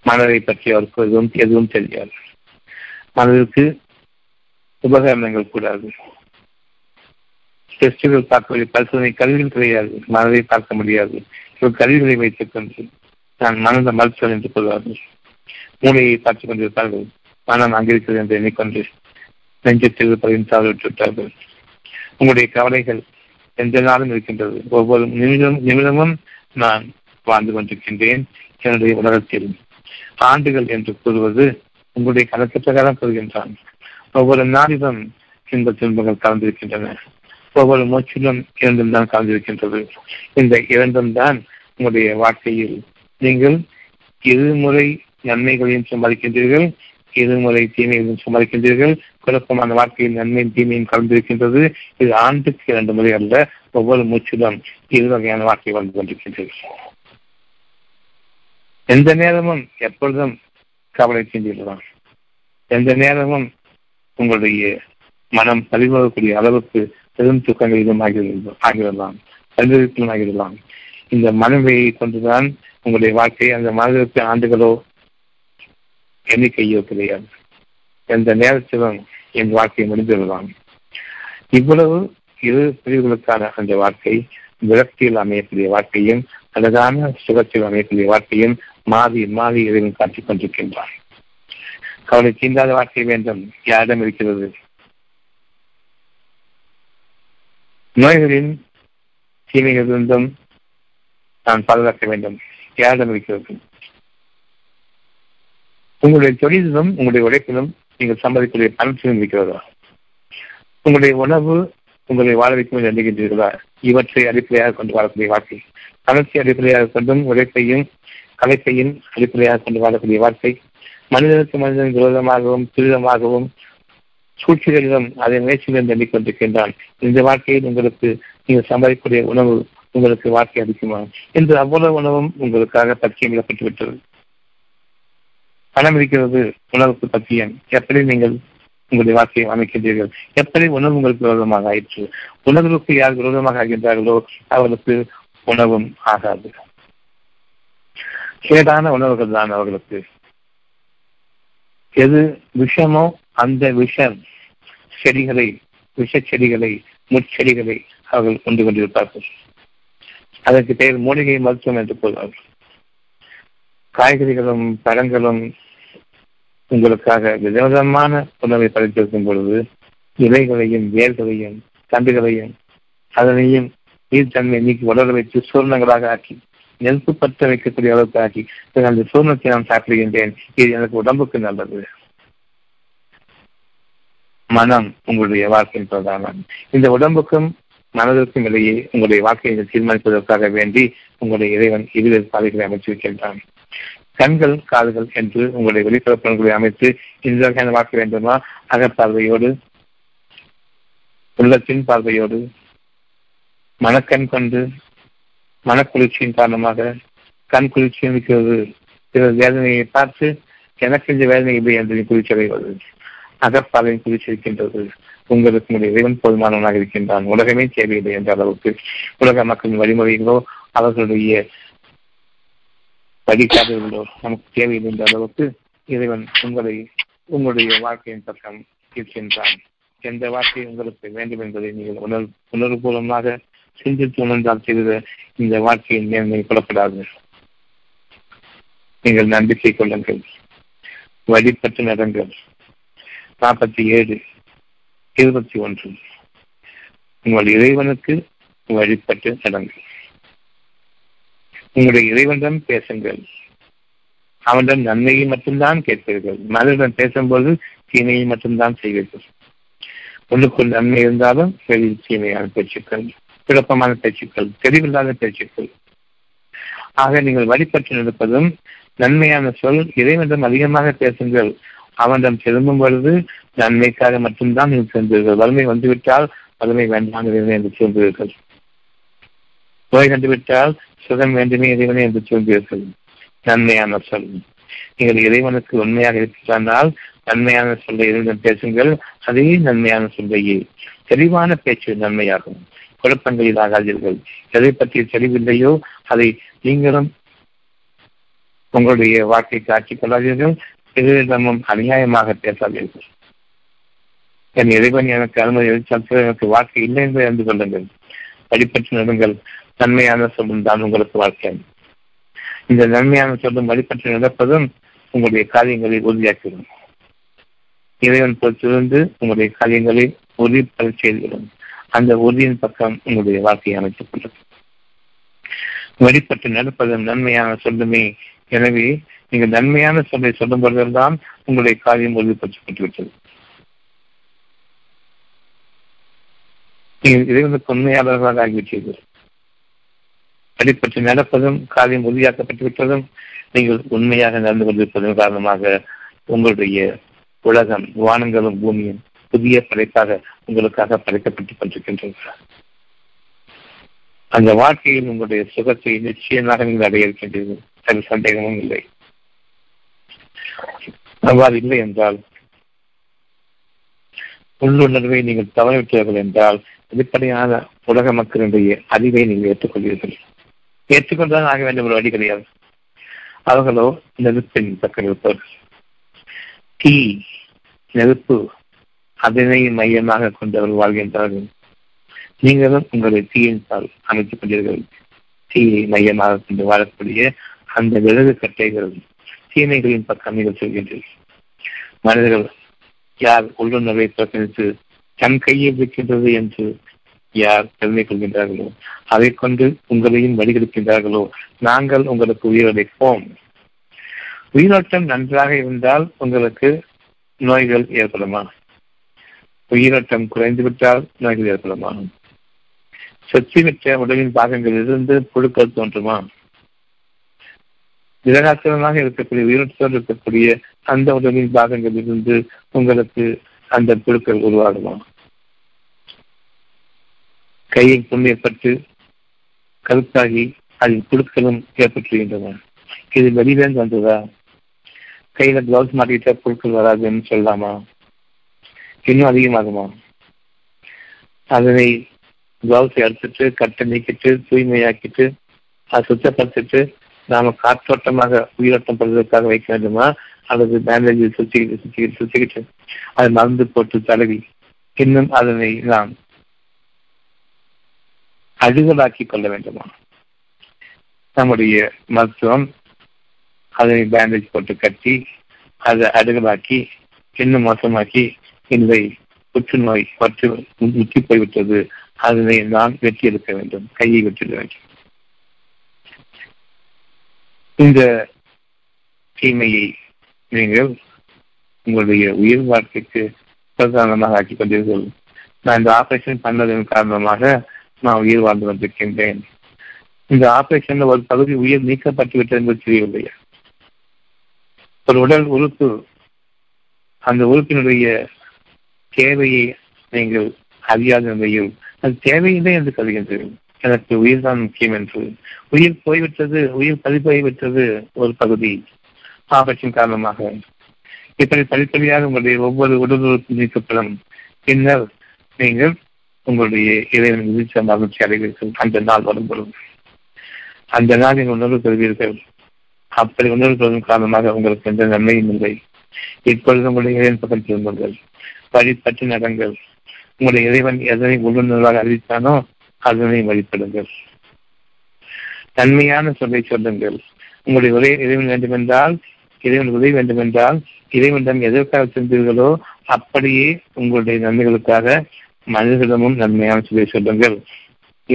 மனதை பற்றி அவருக்கு எதுவும் தெரியாது. மனதிற்கு உபகரணங்கள் கூடாது. டெஸ்டுகள் பார்க்க பரிசோதனை கருவிகள் கிடையாது. மனதை பார்க்க முடியாது. இவர் கருவிகளை வைத்துக் கொண்டு நான் மனதை மருத்துவர் என்று கொள்வார்கள். மூளையை பார்த்துக் கொண்டிருப்பார்கள். மனம் அங்கிருக்கிறது என்று எண்ணிக்கொண்டு நெஞ்சத்தில் விட்டார்கள். உங்களுடைய கவலைகள் எந்த நாளும் இருக்கின்றது. ஒவ்வொரு நிமிடமும் நான் வாழ்ந்து கொண்டிருக்கின்றேன் என்னுடைய உலகத்தில். ஆண்டுகள் என்று கூறுவது உங்களுடைய கணக்கு பிரகாரம் பெறுகின்றான். ஒவ்வொரு நாளிலும் இன்பத் துன்பங்கள் கலந்திருக்கின்றன. ஒவ்வொரு மூச்சிலும் இரண்டும் தான் கலந்திருக்கின்றது. இந்த இரண்டும் தான் உங்களுடைய வாழ்க்கையில் நீங்கள் இருமுறை நன்மைகளையும் சம்பாதிக்கின்றீர்கள், இருமுறை தீமைகளையும் சம்பாதிக்கின்றீர்கள். குழப்பமான வாழ்க்கையில் நன்மையும் தீமையும் கலந்திருக்கின்றது. இது ஆண்டுக்கு 2 முறை அல்ல, ஒவ்வொரு மூச்சிலும் இரு வகையான வாழ்க்கை வாழ்ந்து கொண்டிருக்கின்றீர்கள். எந்த நேரமும் எப்பொழுதும் கவலை சென்றீர்களா? எந்த நேரமும் உங்களுடைய மனம் பழிவாகக்கூடிய அளவுக்கு பெரும் துக்கங்களிலும் ஆகிவிடலாம், பல்வேறு ஆகிவிடலாம். இந்த மனநிலையை கொண்டுதான் உங்களுடைய வாழ்க்கையை அந்த மனதிற்கு ஆண்டுகளோ எண்ணிக்கையோ கிடையாது. எந்த நேரத்திலும் என் வாழ்க்கையை முடிந்துவிடலாம். இவ்வளவு இரு பிரிவுகளுக்கான அந்த வாழ்க்கை விரக்தியில் அமையக்கூடிய வாழ்க்கையும் அழகான சுகத்தில் அமையக்கூடிய வாழ்க்கையும் மாறி மாறி இறைவன் காட்டிக் கொண்டிருக்கின்றான். கவலை தீண்டாத வாழ்க்கை வேண்டும். யாரிடம் இருக்கிறது? நோய்களின் தீமைகளிலிருந்தும் நான் பாதுகாக்க வேண்டும். யாரிடம் இருக்கிறது? உங்களுடைய தொழிலும் உங்களுடைய உழைப்பிலும் நீங்கள் சம்பாதிக்கக்கூடிய பணத்திலும் இருக்கிறதா? உங்களுடைய உணவு உங்களை வாழ வைக்கும் எண்ணுகின்றீர்களா? இவற்றை அடிப்படையாக கொண்டு வாழக்கூடிய வாழ்க்கை, கலத்தை அடிப்படையாக கொண்டும் உழைப்பையும் கலைப்பையும் அடிப்படையாக கொண்டு வாழக்கூடிய வாழ்க்கை, மனிதனுக்கு மனிதன் விரோதமாகவும் துரிதமாகவும் சூழ்ச்சிகளிலும் அதை முயற்சியிலும் எண்ணிக்கொண்டிருக்கின்றான். இந்த வாழ்க்கையில் உங்களுக்கு நீங்கள் சம்பாதிக்கக்கூடிய உணவு உங்களுக்கு வாழ்க்கை அளிக்குமா? இன்று அவ்வளவு உணவும் உங்களுக்காக பத்தியமிடப்பட்டு விட்டது. பணம் இருக்கிறது, உணவுக்கு பத்தியம். எப்படி நீங்கள் உங்களுடைய வாழ்க்கையை அமைக்கின்றீர்கள்? எப்படி உணவு உங்களுக்கு விரோதமாக ஆயிற்று? உணவுக்கு யார் விரோதமாக ஆகின்றார்களோ அவர்களுக்கு உணவும் ஆகாது. கேடான உணவுகள் தான் அவர்களுக்கு. எது விஷமோ அந்த விஷம் செடிகளை, விஷ செடிகளை, முச்செடிகளை அவர்கள் கொண்டு கொண்டிருப்பார்கள். அதற்கு பெயர் மூலிகை மருத்துவம் என்று கூறுவார்கள். காய்கறிகளும் பழங்களும் உங்களுக்காக விதவிதமான உணவை படைத்திருக்கும் பொழுது இலைகளையும் வேர்களையும் தண்டுகளையும் அதனையும் நீர்த்தன்மை நீக்கி உடல் வைத்து சூர்ணங்களாக ஆக்கி நெருப்பு பற்ற வைக்கக்கூடிய அளவுக்கு ஆக்கி அந்த சூர்ணத்தை நான் சாப்பிடுகின்றேன். இது எனக்கு உடம்புக்கு நல்லது. மனம் உங்களுடைய வாழ்க்கையின் பிரதானம். இந்த உடம்புக்கும் மனதிற்கும் இடையே உங்களுடைய வாழ்க்கையை தீர்மானிப்பதற்காக வேண்டி உங்களுடைய இறைவன் இவ்வித பாதைகளை அமைச்சிருக்கின்றான். கண்கள், காதுகள் என்று உங்களுடைய வெளிப்படப்பங்களை அமைத்து இந்த வகையான வாழ்க்கை வேண்டுமா? அகப்பார்வையோடு, உள்ளத்தின் பார்வையோடு, மனக்கண் கொண்டு மனக்குளிர்ச்சியின் காரணமாக கண் குளிர்ச்சி இருக்கிறது. சில வேதனையை பார்த்து எனக்கு இந்த வேதனை இல்லை என்று குளிர்ச்சி அடைவது அகப்பார்வையின் குளிர்ச்சி இருக்கின்றது. உங்களுக்கு உங்களுடைய இறைவன் போதுமானவனாக இருக்கின்றான். உலகமே தேவையில்லை என்ற அளவுக்கு உலக மக்களின் வழிமுறைகளோ அவர்களுடைய படிக்காதவர்களோ நமக்கு தேவையில்லை என்ற அளவுக்கு இறைவன் உங்களை உங்களுடைய வாழ்க்கையின் பக்கம் இருக்கின்றான். எந்த வாழ்க்கை உங்களுக்கு வேண்டும் என்பதை நீங்கள் உணர்வுபூர்வமாக சிந்தித்து உணர்ந்தால் செய்த இந்த வாழ்க்கையின் மேன்மை புலப்படாது. நீங்கள் நம்பிக்கை கொள்ளுங்கள், வழிபட்டு நடங்கள். 47:21 உங்கள் இறைவனுக்கு வழிபட்டு நடங்கள். உங்களுடைய இறைவனிடம் பேசுங்கள். அவனிடம் நன்மையை மட்டும்தான் கேட்பீர்கள். மனிதனிடம் பேசும்போது தீமையை மட்டும்தான் செய்வீர்கள். உங்களுக்குள் நன்மை இருந்தாலும் வெளியில் தீமையான பேச்சுக்கள், குழப்பமான பேச்சுக்கள், தெளிவில்லாத பேச்சுக்கள். ஆக நீங்கள் வழிபட்டு நடப்பதும் நன்மையான சொல். இறைவனிடம் அதிகமாக பேசுங்கள். அவனிடம் திரும்பும் பொழுது நன்மைக்காக மட்டும்தான் நீங்கள் சென்றீர்கள். வறுமை வந்துவிட்டால் வறுமை வேண்டாம் இறைவனை என்று சொல்கிறீர்கள். நோய் கண்டுவிட்டால் சுகம் வேண்டுமே இறைவனை என்று சொல்கிறீர்கள். நன்மையான சொல். நீங்கள் இறைவனுக்கு உண்மையாக இருக்கிறானால் நன்மையான சொல்லை இறைவனிடம் பேசுங்கள். அதே நன்மையான சொல்லையே தெளிவான பேச்சு நன்மையாகும். குழப்பங்களில் ஆகாதீர்கள். எதை பற்றி தெளிவில்லையோ அதை நீங்களும் உங்களுடைய வாழ்க்கைக்கு ஆக்கிக் கொள்ளாதீர்கள். பிறரிடமும் அநியாயமாக பேசாதீர்கள். என் இறைவன் எனக்கு அனுமதி அளித்தால் எனக்கு வாழ்க்கை இல்லை என்று அறிந்து கொள்ளுங்கள். வழிபட்டு நடங்கள். நன்மையான சொல்லும் தான் உங்களுக்கு வாழ்க்கை. இந்த நன்மையான சொல்லும் வழிபட்டு நடப்பதும் உங்களுடைய காரியங்களை உறுதியாக்கிவிடும். இறைவன் பொறுத்திருந்து உங்களுடைய காரியங்களை உறுதிப்பட செய்துவிடும். அந்த உறுதியின் பக்கம் உங்களுடைய வாழ்க்கையை அமைத்துக் கொள்ளும். வழிபட்டு நடப்பதும் நன்மையான சொல்லுமே எனவே நீங்கள் நன்மையான சொல்லை சொல்லும் பொழுதுதான் உங்களுடைய காரியம் உறுதிப்படுத்தப்பட்டுவிட்டது. நீங்கள் இறைவனுக்கு உண்மையாளர்களாக ஆகிவிட்டீர்கள். அடிப்பற்றி நடப்பதும் காரியம் உறுதியாக்கப்பட்டுவிட்டதும் நீங்கள் உண்மையாக நடந்து கொண்டிருப்பதன் காரணமாக உங்களுடைய உலகம் வானங்களும் பூமியும் புதிய படைப்பாக உங்களுக்காக படைக்கப்பட்டுக் கொண்டிருக்கின்றன. அந்த வாழ்க்கையில் உங்களுடைய சுகத்தை நிச்சயமாக நீங்கள் அடைய இருக்கின்றீர்கள். அது சந்தேகமும் இல்லை. அவ்வாறு இல்லை என்றால் உள்ளுணர்வை நீங்கள் தவறவிட்டீர்கள் என்றால் வெளிப்படையான உலக மக்களுடைய அறிவை நீங்கள் ஏற்றுக்கொள்வீர்கள். ஏற்றுக்கொண்டால் ஆக வேண்டிய ஒரு வழி கிடையாது. அவர்களோ நெருப்பின் பக்கம் இருப்பவர்கள். தீ நெருப்பு அதனை மையமாக கொண்டவர்கள் வாழ்கின்றார்கள். நீங்களும் உங்களை தீயினால் அமைத்துக் கொண்டீர்கள். தீயை மையமாக கொண்டு வாழக்கூடிய அந்த விலகு கட்டைகள் தீமைகளின் பக்கம் நீங்கள் செல்கின்றீர்கள். மனிதர்கள் யார் உள்ளுணர்வை புறக்கணித்து தன் கையை வைக்கின்றது என்று யார் பெருமை கொள்கின்றார்களோ அதை கொண்டு உங்களையும் வழிகெடுக்கின்றார்களோ நாங்கள் உங்களுக்கு உயிரிழைப்போம். உயிரோட்டம் நன்றாக இருந்தால் உங்களுக்கு நோய்கள் ஏற்படுமா? உயிரோட்டம் குறைந்துவிட்டால் நோய்கள் ஏற்படுமா? சொத்தி பெற்ற உடலின் பாகங்களிலிருந்து புழுக்கள் தோன்றுமா? விலகாச்சலமாக இருக்கக்கூடிய உயிரோட்டத்தோடு இருக்கக்கூடிய அந்த உடலின் பாகங்களிலிருந்து உங்களுக்கு அந்த புழுக்கள் உருவாகுமா? கையை புண் ஏற்பட்டு கருத்தாகி அதில் புழுக்களும் ஏற்பட்டுகின்றன. இது வெளியிலேருந்து வந்ததா? கையில கிளவுஸ் மாட்டிக்கிட்டா புழுக்கள் வராதுன்னு சொல்லலாமா? இன்னும் அதிகமாகுமா? அதனை கிளவுஸை அறுத்துட்டு கட்டை நீக்கிட்டு தூய்மையாக்கிட்டு அதை சுத்தப்படுத்திட்டு நாம காற்றோட்டமாக உயிரோட்டம் படுவதற்காக வைக்க வேண்டுமா? அல்லது பேண்டேஜில் சுத்திக்கிட்டு அதை மறந்து போட்டு தடவி இன்னும் அதனை நாம் அழுகலாக்கி கொள்ள வேண்டுமா? நம்முடைய மருத்துவம் அதனை பேண்டேஜ் போட்டு கட்டி அதை அழுகலாக்கி இன்னும் மோசமாக்கி இல்லை புற்றுநோய் பற்று முற்றி போய்விட்டது, அதனை நான் வெற்றி எடுக்க வேண்டும், கையை வெற்றிட வேண்டும். இந்த தீமையை நீங்கள் உங்களுடைய உயிர் வாழ்க்கைக்கு பிரதானமாக ஆக்கிக் கொண்டீர்கள். நான் இந்த ஆப்ரேஷன் பண்ணதன் காரணமாக நான் உயிர் வாழ்ந்து வந்திருக்கின்றேன். இந்த ஆப்ரேஷன்ல ஒரு பகுதி உயிர் நீக்கப்பட்டு விட்டது என்பது தெரியவில்லையா? ஒரு உடல் உறுப்பு, அந்த உறுப்பினுடைய தேவையை நீங்கள் அறியாத நிலையில் அது தேவையில்லை என்று கருதுகின்றீர்கள். எனக்கு உயிர் தான் முக்கியம் என்று உயிர் போய்விட்டது, உயிர் பறிப்போய்விட்டது ஒரு பகுதி ஆபத்தின் காரணமாக. இப்படி படிப்படியாக உங்களுடைய ஒவ்வொரு உடலுறுப்பு நீக்கப்படும். பின்னர் நீங்கள் உங்களுடைய இறைவன் விதித்த மகிழ்ச்சி அடைவீர்கள். அந்த நாள் வரும்பொழுது அந்த நாள் நீங்கள் உணர்வு பெறுவீர்கள். அப்படி உணர்வு பெறுவதன் காரணமாக உங்களுக்கு எந்த நன்மையும் இல்லை. இப்பொழுது உங்களுடைய இறைவன் பக்கம் திரும்புங்கள், வழிபட்டு நடங்கள். உங்களுடைய இறைவன் எதனை உள்ளுணர்வாக அறிவித்தானோ அதனை வழிபடுங்கள். நன்மையான சொல்லை சொல்லுங்கள். உங்களுடைய உதவி இறைவன் வேண்டுமென்றால், இறைவன் உதவி வேண்டுமென்றால், இறைவனிடம் எதற்காக சென்றீர்களோ அப்படியே உங்களுடைய நன்மைகளுக்காக மனிதர்களிடமும் நன்மையான சொல்லை சொல்லுங்கள்.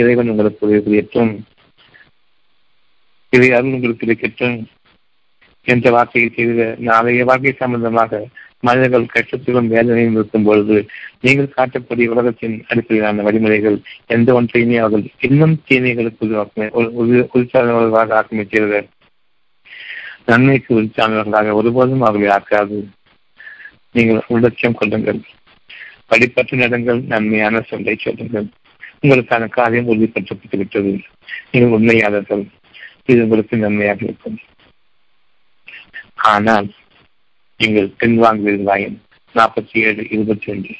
இறைவன் உங்களுக்கு உதவி புரியட்டும், இதை அருள் உங்களுக்கு கிடைக்கட்டும் என்ற வார்த்தையை செய்த நாளைய வாழ்க்கை சம்பந்தமாக மனிதர்கள் கஷ்டத்திலும் வேதனையும் இருக்கும் பொழுது நீங்கள் காட்டக்கூடிய உலகத்தின் அடிப்படையிலான வழிமுறைகள் எந்த ஒன்றையுமே அவர்கள் இன்னும் தீமைகளுக்கு உறுதியாளர்களாக ஆக்கிவிட்டீர்கள். நன்மைக்கு உறுதியாளர்களாக ஒருபோதும் அவர்களை ஆக்காது. நீங்கள் உலட்சியம் கொள்ளுங்கள், படிப்பற்று நடங்கள், நன்மையான சொல்லை சொல்லுங்கள். உங்களுக்கான காரியம் உறுதிப்படுத்தப்பட்டுவிட்டது. நீங்கள் உண்மையாளர்கள். இது உங்களுக்கு நன்மையாக இருக்கும். ஆனால் நீங்கள் பின்வாங்குவீர்களாயின் 47:22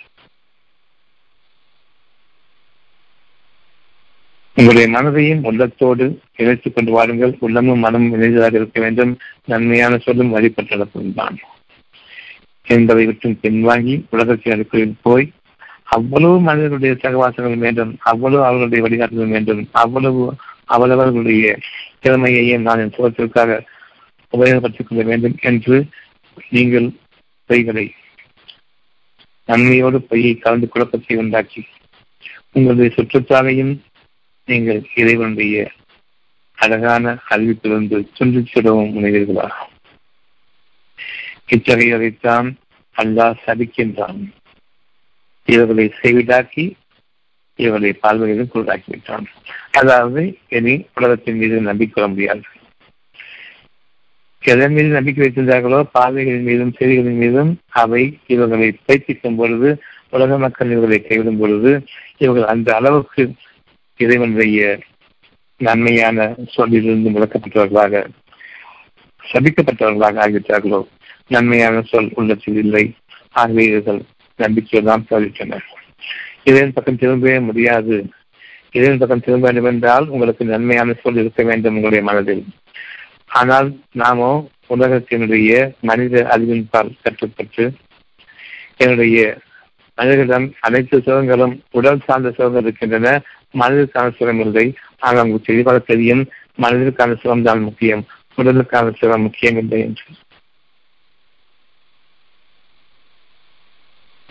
உங்களுடைய மனதையும் உள்ளத்தோடு இணைத்துக் கொண்டு வாருங்கள். உள்ளமும் மனமும் இணைந்ததாக இருக்க வேண்டும். நன்மையான சொல்லும் வழிபட்டு நடப்பதும் தான் என்பதை விட்டு பின்வாங்கி உலகத்தின் அடுக்கையில் போய் அவ்வளவு மனிதர்களுடைய சகவாசங்கள் வேண்டும், அவ்வளவு அவர்களுடைய வழிகாட்டுதல் வேண்டும், அவ்வளவர்களுடைய திறமையையும் நான் என் சுகத்திற்காக உபயோகப்படுத்திக் கொள்ள வேண்டும் என்று நீங்கள் பொய்களை நன்மையோடு பொய்யை கலந்து குழப்பத்தை உண்டாக்கி உங்களுடைய சுற்றத்தாரையும் நீங்கள் இறைவனுடைய அழகான கல்வியிலிருந்து துண்டு சுடவும் முனைவீர்களாகும். இத்தகையவைத்தான் அல்லாஹ் சபிக்கின்றான். இவர்களை செவிடாக்கி இவர்களை பால்வகையிலும் குருடாக்கிவிட்டான். அதாவது இனி உலகத்தின் மீது நம்பிக்கொள்ள முடியாது. எதன் மீது நம்பிக்கை வைத்திருந்தார்களோ பார்வைகளின் மீதும் செய்திகளின் மீதும் அவை இவர்களை பயிற்சிக்கும் பொழுது, உலக மக்கள் இவர்களை கைவிடும் பொழுது, இவர்கள் அந்த அளவுக்கு இறைவனுடைய நன்மையான சொல்லிலிருந்து முழக்கப்பட்டவர்களாக சபிக்கப்பட்டவர்களாக ஆகிவிட்டார்களோ. நன்மையான சொல் உள்ளத்தில் இல்லை. ஆகவே இவர்கள் நம்பிக்கையில்தான் தவிர்த்தனர். இறைவன் பக்கம் திரும்பவே முடியாது. இறைவன் பக்கம் திரும்ப வேண்டும் என்றால் உங்களுக்கு நன்மையான சொல் இருக்க வேண்டும் உங்களுடைய மனதில். ஆனால் நாமோ உலகத்தினுடைய மனித அறிவின் பால் கட்டுப்பட்டு என்னுடைய மனிதர்களிடம் அனைத்து சுகங்களும் உடல் சார்ந்த சுகங்கள் இருக்கின்றன, மனதிற்கான சுகம் இல்லை. ஆனால் உங்களுக்கு தெளிவாக தெரியும், மனதிற்கான சுகம் தான் முக்கியம், உடலுக்கான சுகம் முக்கியம் இல்லை என்று.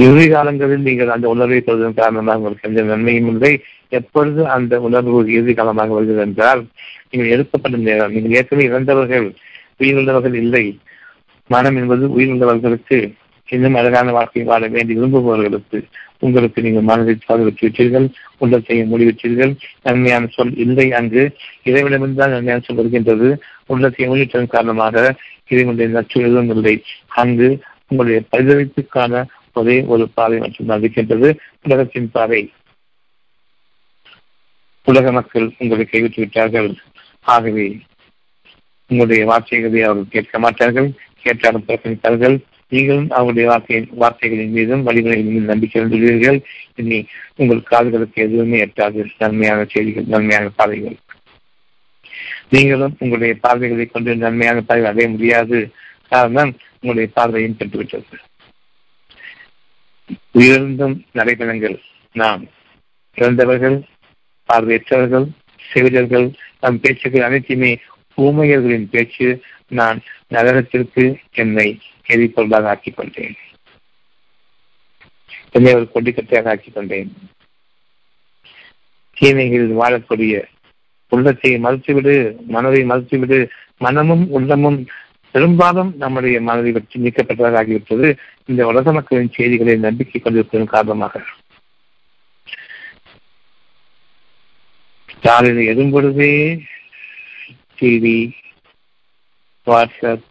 இறுதி காலங்களில் நீங்கள் அந்த உணர்வை பெறுவதன் காரணமாக உங்களுக்கு எந்த நன்மையும் இல்லை. எப்பொழுது அந்த உணர்வு இறுதி காலமாக வருகிறது என்றால் நீங்கள் எழுப்பப்படும் நேரம். நீங்கள் ஏற்கனவே இறந்தவர்கள், உயிருள்ளவர்கள் இல்லை. மனம் என்பது உயிருள்ளவர்களுக்கு, இன்னும் அழகான வாழ்க்கை வாழ வேண்டி விரும்புபவர்களுக்கு. உங்களுக்கு நீங்கள் மனதை விட்டுவிட்டீர்கள், உள்ளத்தையும் மூடிவிட்டீர்கள். நன்மையான சொல் இல்லை அங்கு. இறைவிடமிருந்தால் நன்மையான சொல் வருகின்றது. உள்ளத்தையும் மூடிவிட்டதன் காரணமாக இறைவனுடைய நச்சு எதுவும் இல்லை அங்கு. உங்களுடைய பரிதவிப்புக்கான ஒரே ஒரு பாதை மட்டும்தான் இருக்கின்றது, உலகத்தின் பாதை. உலக மக்கள் உங்களை கைவிட்டு விட்டார்கள். ஆகவே உங்களுடைய வார்த்தைகளை அவர்கள் கேட்க மாட்டார்கள். கேட்டாலும் புறக்கணித்தார்கள். நீங்களும் அவருடைய வார்த்தைகளின் மீதும் வழிமுறைகளின் மீதும் நம்பிக்கை வந்துள்ளீர்கள். இனி உங்கள் காதுகளுக்கு எதுவுமே எட்டாது நன்மையான செய்திகள், நன்மையான பாதைகள். நீங்களும் உங்களுடைய பார்வைகளை கொண்டு நன்மையான பார்வை அடைய முடியாது. காரணம் உங்களுடைய பார்வையும் கட்டுவிட்டது. உயர்ந்தும் நடைபெறங்கள் நாம். இறந்தவர்கள், பார்வையற்றவர்கள், செவிடர்கள், நம் பேச்சுக்கள் அனைத்துமே ஊமையர்களின் பேச்சு. நான் நகரத்திற்கு என்னை எதிர்கொள்ளாக ஆக்கிக் கொண்டேன், என்னை ஒரு கொடிக்கட்டையாக ஆக்கிக் கொண்டேன். தீமைகளில் வாழக்கூடிய உள்ளத்தை மறுத்துவிடு, மனதை மறுத்துவிடு. மனமும் உள்ளமும் பெரும்பாலும் நம்முடைய மனதை பற்றி நீக்கப்பட்டதாக ஆகிவிட்டது. இந்த உலக மக்களின் செய்திகளை நம்பிக்கை கொண்டிருப்பதன் காரணமாக காலையில் எழும்பொழுதே TV, WhatsApp,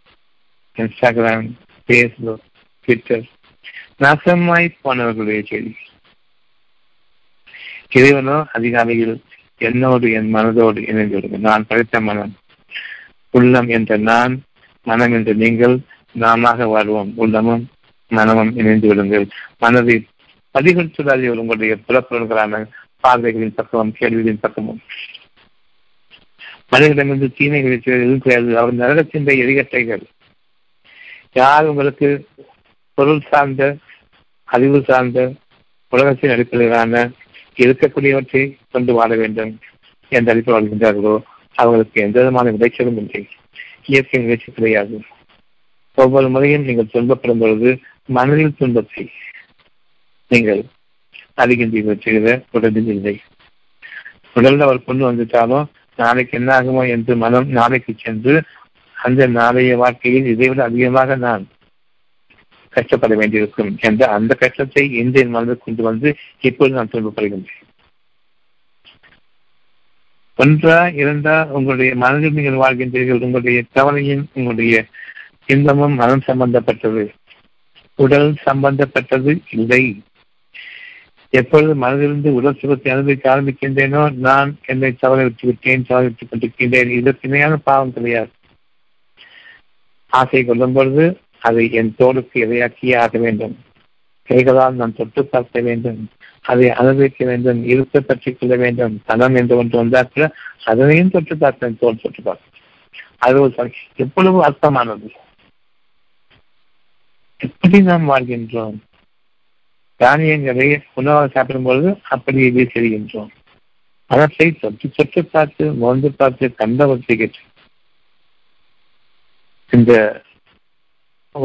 Instagram, Facebook, Twitter, நாசமாய் போனவர்களுடைய செய்தி. இறைவனோ அதிகாலையில் என்னோடு என் மனதோடு இணைந்துள்ளது. நான் படைத்த மனம், உள்ளம் என்ற நான், மனம் என்று நீங்கள். நாமாக வாழ்வோம். உள்ளமும் மனமும் இணைந்து விடுங்கள். மனதை பதிகள் சொல்லாத உங்களுடைய புறப்பொருள்களான பார்வைகளின் பக்கமும் கேள்விகளின் பக்கமும். மனிதர்களிடமிருந்து தீமைகளை இருக்கிறது. அவர் நரகத்தின் எரிகட்டைகள். யார் உங்களுக்கு பொருள் சார்ந்த, அறிவு சார்ந்த, உலகத்தின் அடிப்படையிலான இருக்கக்கூடியவற்றை கொண்டு வாழ வேண்டும் என்ற அடிப்படையில் வாழ்கின்றார்களோ அவர்களுக்கு எந்த விதமான விளைச்சலும் இல்லை, இயற்கை நிகழ்ச்சி கிடையாது. ஒவ்வொரு முறையும் நீங்கள் துன்பப்படும் பொழுது மனதில் துன்பத்தை நீங்கள் அதிகின்றீர்கள். உடலில் இல்லை. உடலில் அவர் கொண்டு வந்துட்டாலும் நாளைக்கு என்ன ஆகுமோ என்று மனம் நாளைக்கு சென்று அந்த நாளைய வாழ்க்கையில் இதைவிட அதிகமாக நான் கஷ்டப்பட வேண்டியிருக்கும் என்ற அந்த கஷ்டத்தை இன்று என் மனதில் கொண்டு வந்து இப்போது நான் துன்பப்படுகின்றேன். ஒன்றா இரண்டா உங்களுடைய மனதில் நீங்கள் வாழ்கின்றீர்கள். உங்களுடைய கவலையும் உங்களுடைய இன்பமும் மனம் சம்பந்தப்பட்டது, உடல் சம்பந்தப்பட்டது இல்லை. எப்பொழுது மனதிலிருந்து உடல் சுகத்தை அனுபவிக்க ஆரம்பிக்கின்றேனோ நான் என்னை சவலை விட்டுக் கொண்டிருக்கின்றேன். இதற்கிணையான பாவம் கிடையாது. ஆசை கொள்ளும் பொழுது அதை என் தோளுக்கு இரையாக்கியே ஆக வேண்டும். கைகளால் நான் தொட்டு பார்க்க வேண்டும், அதை அனுபவிக்க வேண்டும், இருக்க பற்றிக் கொள்ள வேண்டும். தனம் என்று ஒன்று வந்தாக்க அதனையும் தொட்டு பார்த்தேன், தோல் தொட்டு பார்த்தேன். அது ஒரு எவ்வளவு அர்த்தமானது. எப்படி நாம் வாழ்கின்றோம்? தானியங்களை உணவாக சாப்பிடும்பொழுது அப்படியே வீசெறிகின்றோம். அவற்றை தொட்டு பார்த்து, மோந்து பார்த்து, கண்டவற்றை இந்த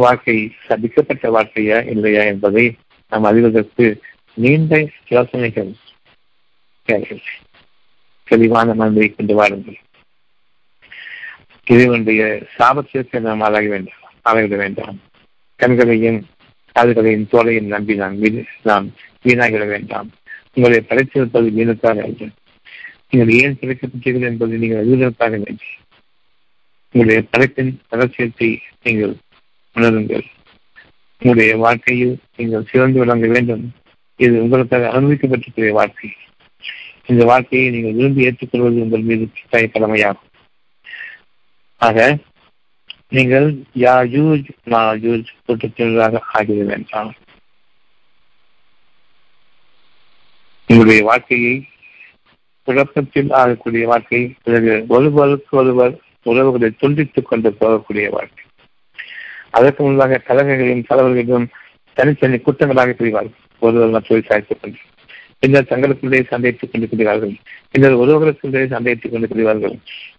வாழ்க்கை சபிக்கப்பட்ட வாழ்க்கையா இல்லையா என்பதை நாம் அறிவதற்கு நீண்ட யோசனைகள், தெளிவான மனதை கொண்டு வாருங்கள். இறைவனுடைய சாபத்திற்கு நாம் ஆளாக வேண்டாம், ஆளாகிட வேண்டாம். கண்களையும் காதுகளையும் தோலையும் நம்பி நாம் வீணாகிட வேண்டாம். உங்களை படைத்திருப்பது வீணத்தாக வேண்டும். நீங்கள் ஏன் படைக்கப்பட்டீர்கள் என்பதை நீங்கள் அறிவதற்காக வேண்டும். உங்களுடைய படைப்பின் ரகசியத்தை நீங்கள் உணருங்கள். உங்களுடைய வாழ்க்கையில் நீங்கள் சிறந்து விளங்க வேண்டும். இது உங்களுக்காக அனுமதிக்கப்பட்டிருக்கிற வாழ்க்கை. இந்த வாழ்க்கையை நீங்கள் விரும்பி ஏற்றுக்கொள்வது உங்கள் மீது கட்டாய கடமையாகும். ஆக நீங்கள் யாஜூஜ் மாஜூஜ் கூட்டத்தினராக ஆகிட வேண்டாம். உங்களுடைய வாழ்க்கையை குழப்பத்தில் ஆகக்கூடிய வாழ்க்கை, பிறகு ஒருவருக்கு ஒருவர் உறவுகளை துண்டித்துக் கொண்டு போகக்கூடிய வாழ்க்கை, அதற்கு முன்பாக கலகங்களையும் தலைவர்களிடம் தனித்தனி கூட்டங்களாக பிரிவார்கள். ஒருவர் மற்றொரு சாய்த்துக் கொண்டு பின்னர் தங்களுக்குள்ளே சண்டையிட்டுக் கொண்டிருக்கிறார்கள். பின்னர் ஒருவருக்குள்ளே சண்டையிட்டுக் கொண்டிருக்கிறார்கள்.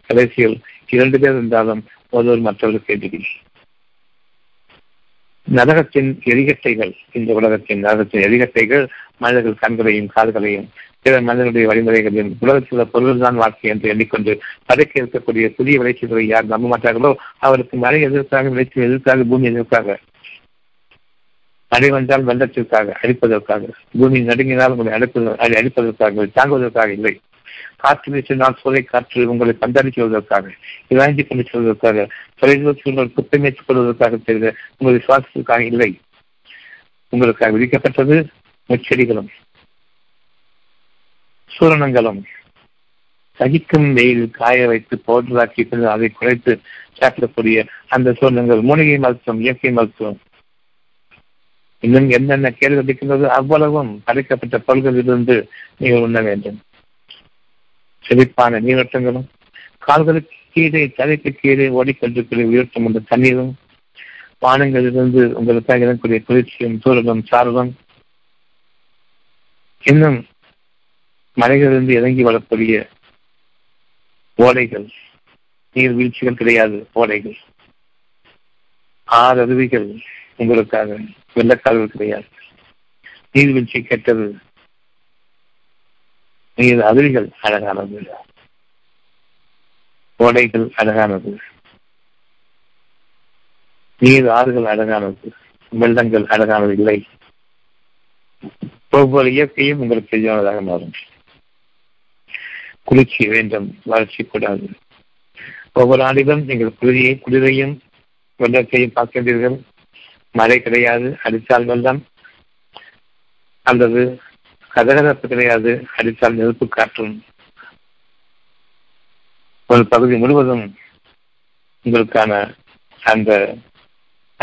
கடைசியில் இரண்டு பேர் இருந்தாலும் ஒருவர் மற்றவர்கள் கேட்டுகிறீர்கள். நரகத்தின் எரிகட்டைகள், இந்த உலகத்தின் நரகத்தின் எரிகட்டைகள் மனிதர்கள் கண்களையும் கால்களையும் பிற மனிதனுடைய வழிமுறைகளையும் உலகத்தில் உள்ள பொருள் தான் வாழ்க்கை என்று எண்ணிக்கொண்டு படைக்க இருக்கக்கூடிய புதிய விளைச்சல்களை யார் நம்ப மாட்டார்களோ அவருக்கு மழை எதிர்க்காக, விளைச்சல் எதிர்க்காக, பூமி எதிர்க்காக, மழை வந்தால் வெள்ளத்திற்காக, அழிப்பதற்காக, பூமி நடுங்கினால் உங்களை அழிப்பதற்காக, தாங்குவதற்காக இல்லை. காற்று வீசினால் சோலை காற்று உங்களை பந்தாடிச் செல்வதற்காக, இராஞ்சி கொண்டு செல்வதற்காக, தொலைநோக்கி குத்தமைத்துக் கொள்வதற்காக தெரிந்த உங்களை சுவாசத்திற்காக இல்லை. உங்களுக்காக விதிக்கப்பட்டது முச்செடிகளும் சூரணங்களும். சகிக்கும் வெயில் காய வைத்து பவுடராக்கி அதை குறைத்து சாப்பிடக்கூடிய அந்த சூரணங்கள் மூலிகை மருத்துவம், இயற்கை மருத்துவம், இன்னும் என்னென்ன கேள்வி கிடைக்கின்றதோ அவ்வளவும் அடைக்கப்பட்ட பல்களிலிருந்து நீங்கள் உண்ண வேண்டும். செழிப்பான நீரோட்டங்களும் கால்களுக்கு கீழே தலைக்கு கீழே ஓடிக்கொண்டிருக்கிற உயிரோட்டம் கொண்ட தண்ணீரும் பானங்களிலிருந்து உங்களுக்காக இடக்கூடிய குளிர்ச்சியும் சூழலும் சாரலும், இன்னும் மலைகளிலிருந்து இறங்கி வரக்கூடிய ஓடைகள், நீர்வீழ்ச்சிகள் கிடையாது, ஓடைகள், ஆறருவிகள் உங்களுக்காக, வெள்ளக்கால்கள் கிடையாது, நீர்வீழ்ச்சி கெட்டது, நீர் அருவிகள் அழகானது, ஓடைகள் அழகானது, நீர் ஆறுகள் அழகானது, வெள்ளங்கள் அழகானது இல்லை. ஒவ்வொரு இயற்கையும் உங்களுக்கு எதிரானதாக மாறும். குளிர்ச்சி வேண்டும், வளர்ச்சி கூடாது. ஒவ்வொரு ஆண்டிலும் நீங்கள் குளிரையும் வெள்ளத்தையும் பார்க்கின்றீர்கள். மழை கிடையாது, அடித்தால் வெள்ளம், அல்லது கதகதப்பு கிடையாது, அடித்தால் நெருப்பு காற்றும். ஒரு பகுதி முழுவதும் உங்களுக்கான அந்த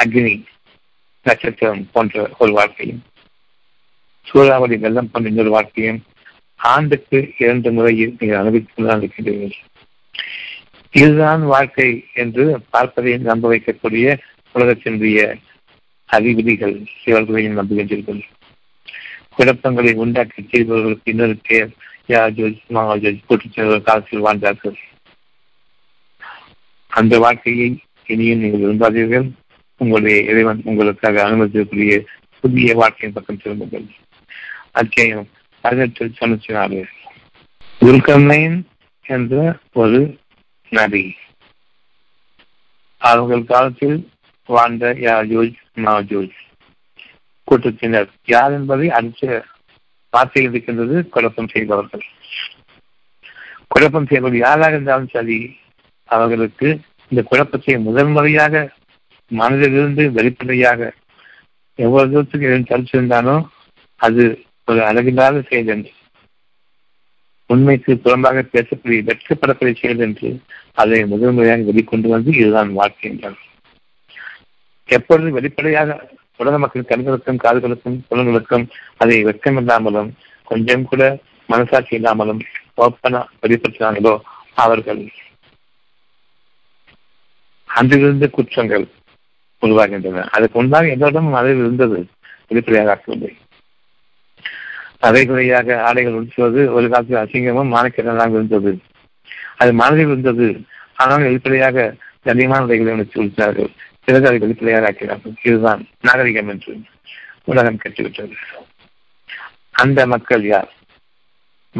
அக்னி நட்சத்திரம் போன்ற ஒரு வாழ்க்கையும், சூறாவளி வெள்ளம் போன்ற இன்னொரு வாழ்க்கையும் ஆண்டுக்கு 2 முறையில் நீங்கள் அனுபவித்துதான் இருக்கிறீர்கள். இதுதான் வாழ்க்கை என்று பார்ப்பதை நம்ப வைக்கக்கூடிய உலகத்தினுடைய அறிகுறிகள் இவர்களையும் நம்புகின்றீர்கள். குழப்பங்களை உண்டாக்கி செய்பவர்களுக்கு இன்னொரு பேர் யாஜூஜ் மாஜூஜ் கூட்டத்தினர் காலத்தில் வாழ்ந்தார்கள். அந்த வாழ்க்கையை இனியும் நீங்கள் விரும்பாதீர்கள். உங்களுடைய இறைவன் உங்களுக்காக அனுமதிக்கக்கூடிய புதிய வாழ்க்கையின் பக்கம் திரும்புங்கள். அத்தியாயம் 1894. துல்கர்ணைன் என்ற ஒரு நபி அவர்கள் காலத்தில் வாழ்ந்த யாஜூஜ் மாஜூஜ் கூட்டத்தினர் யார் என்பதை அடுத்த வார்த்தையில் இருக்கின்றது. குழப்பம் செய்பவர்கள். குழப்பம் செய்பவர்கள் யாராக இருந்தாலும் சரி, அவர்களுக்கு இந்த குழப்பத்தை முதன்முறையாக மனதிலிருந்து வெளிப்படையாக எவ்வளவு தூரத்துக்கு எதுவும் தடுத்திருந்தானோ அது ஒரு அழகில்லாத செயல் என்று, உண்மைக்கு புறம்பாக பேசக்கூடிய வெட்கப்படக்கூடிய செயல் என்று அதை முதன்முறையாக வெளிக்கொண்டு வந்து இதுதான் வாழ்க்கை என்றார். எப்பொழுது வெளிப்படையாக உலக மக்கள் கண்களுக்கும் காதுகளுக்கும் குழந்தைகளுக்கும் அதை வெட்கம் இல்லாமலும் கொஞ்சம் கூட மனசாட்சி இல்லாமலும் ஓப்பனா வெளிப்படுத்தினார்களோ அவர்கள் அன்றிலிருந்து குற்றங்கள் உருவாகின்றன. அதுக்கு முன்பாக எல்லோரும் அதில் இருந்தது, வெளிப்படையாக ஆக்கவில்லை. அரைகுறையாக ஆடைகள் உடுத்துவது ஒரு காலத்தில் அசிங்கமும் மானக்கேடாக இருந்தது. அது மனதில் இருந்தது. ஆனால் வெளிப்படையாக அதிகமான உடைகளை உணர்ச்சி உடுத்தினார்கள். பிறகு அதை வெளிப்படையாக ஆக்கிறார்கள். இதுதான் நாகரிகம் என்று உலகம் கற்றுவிட்டது. அந்த மக்கள் யார்?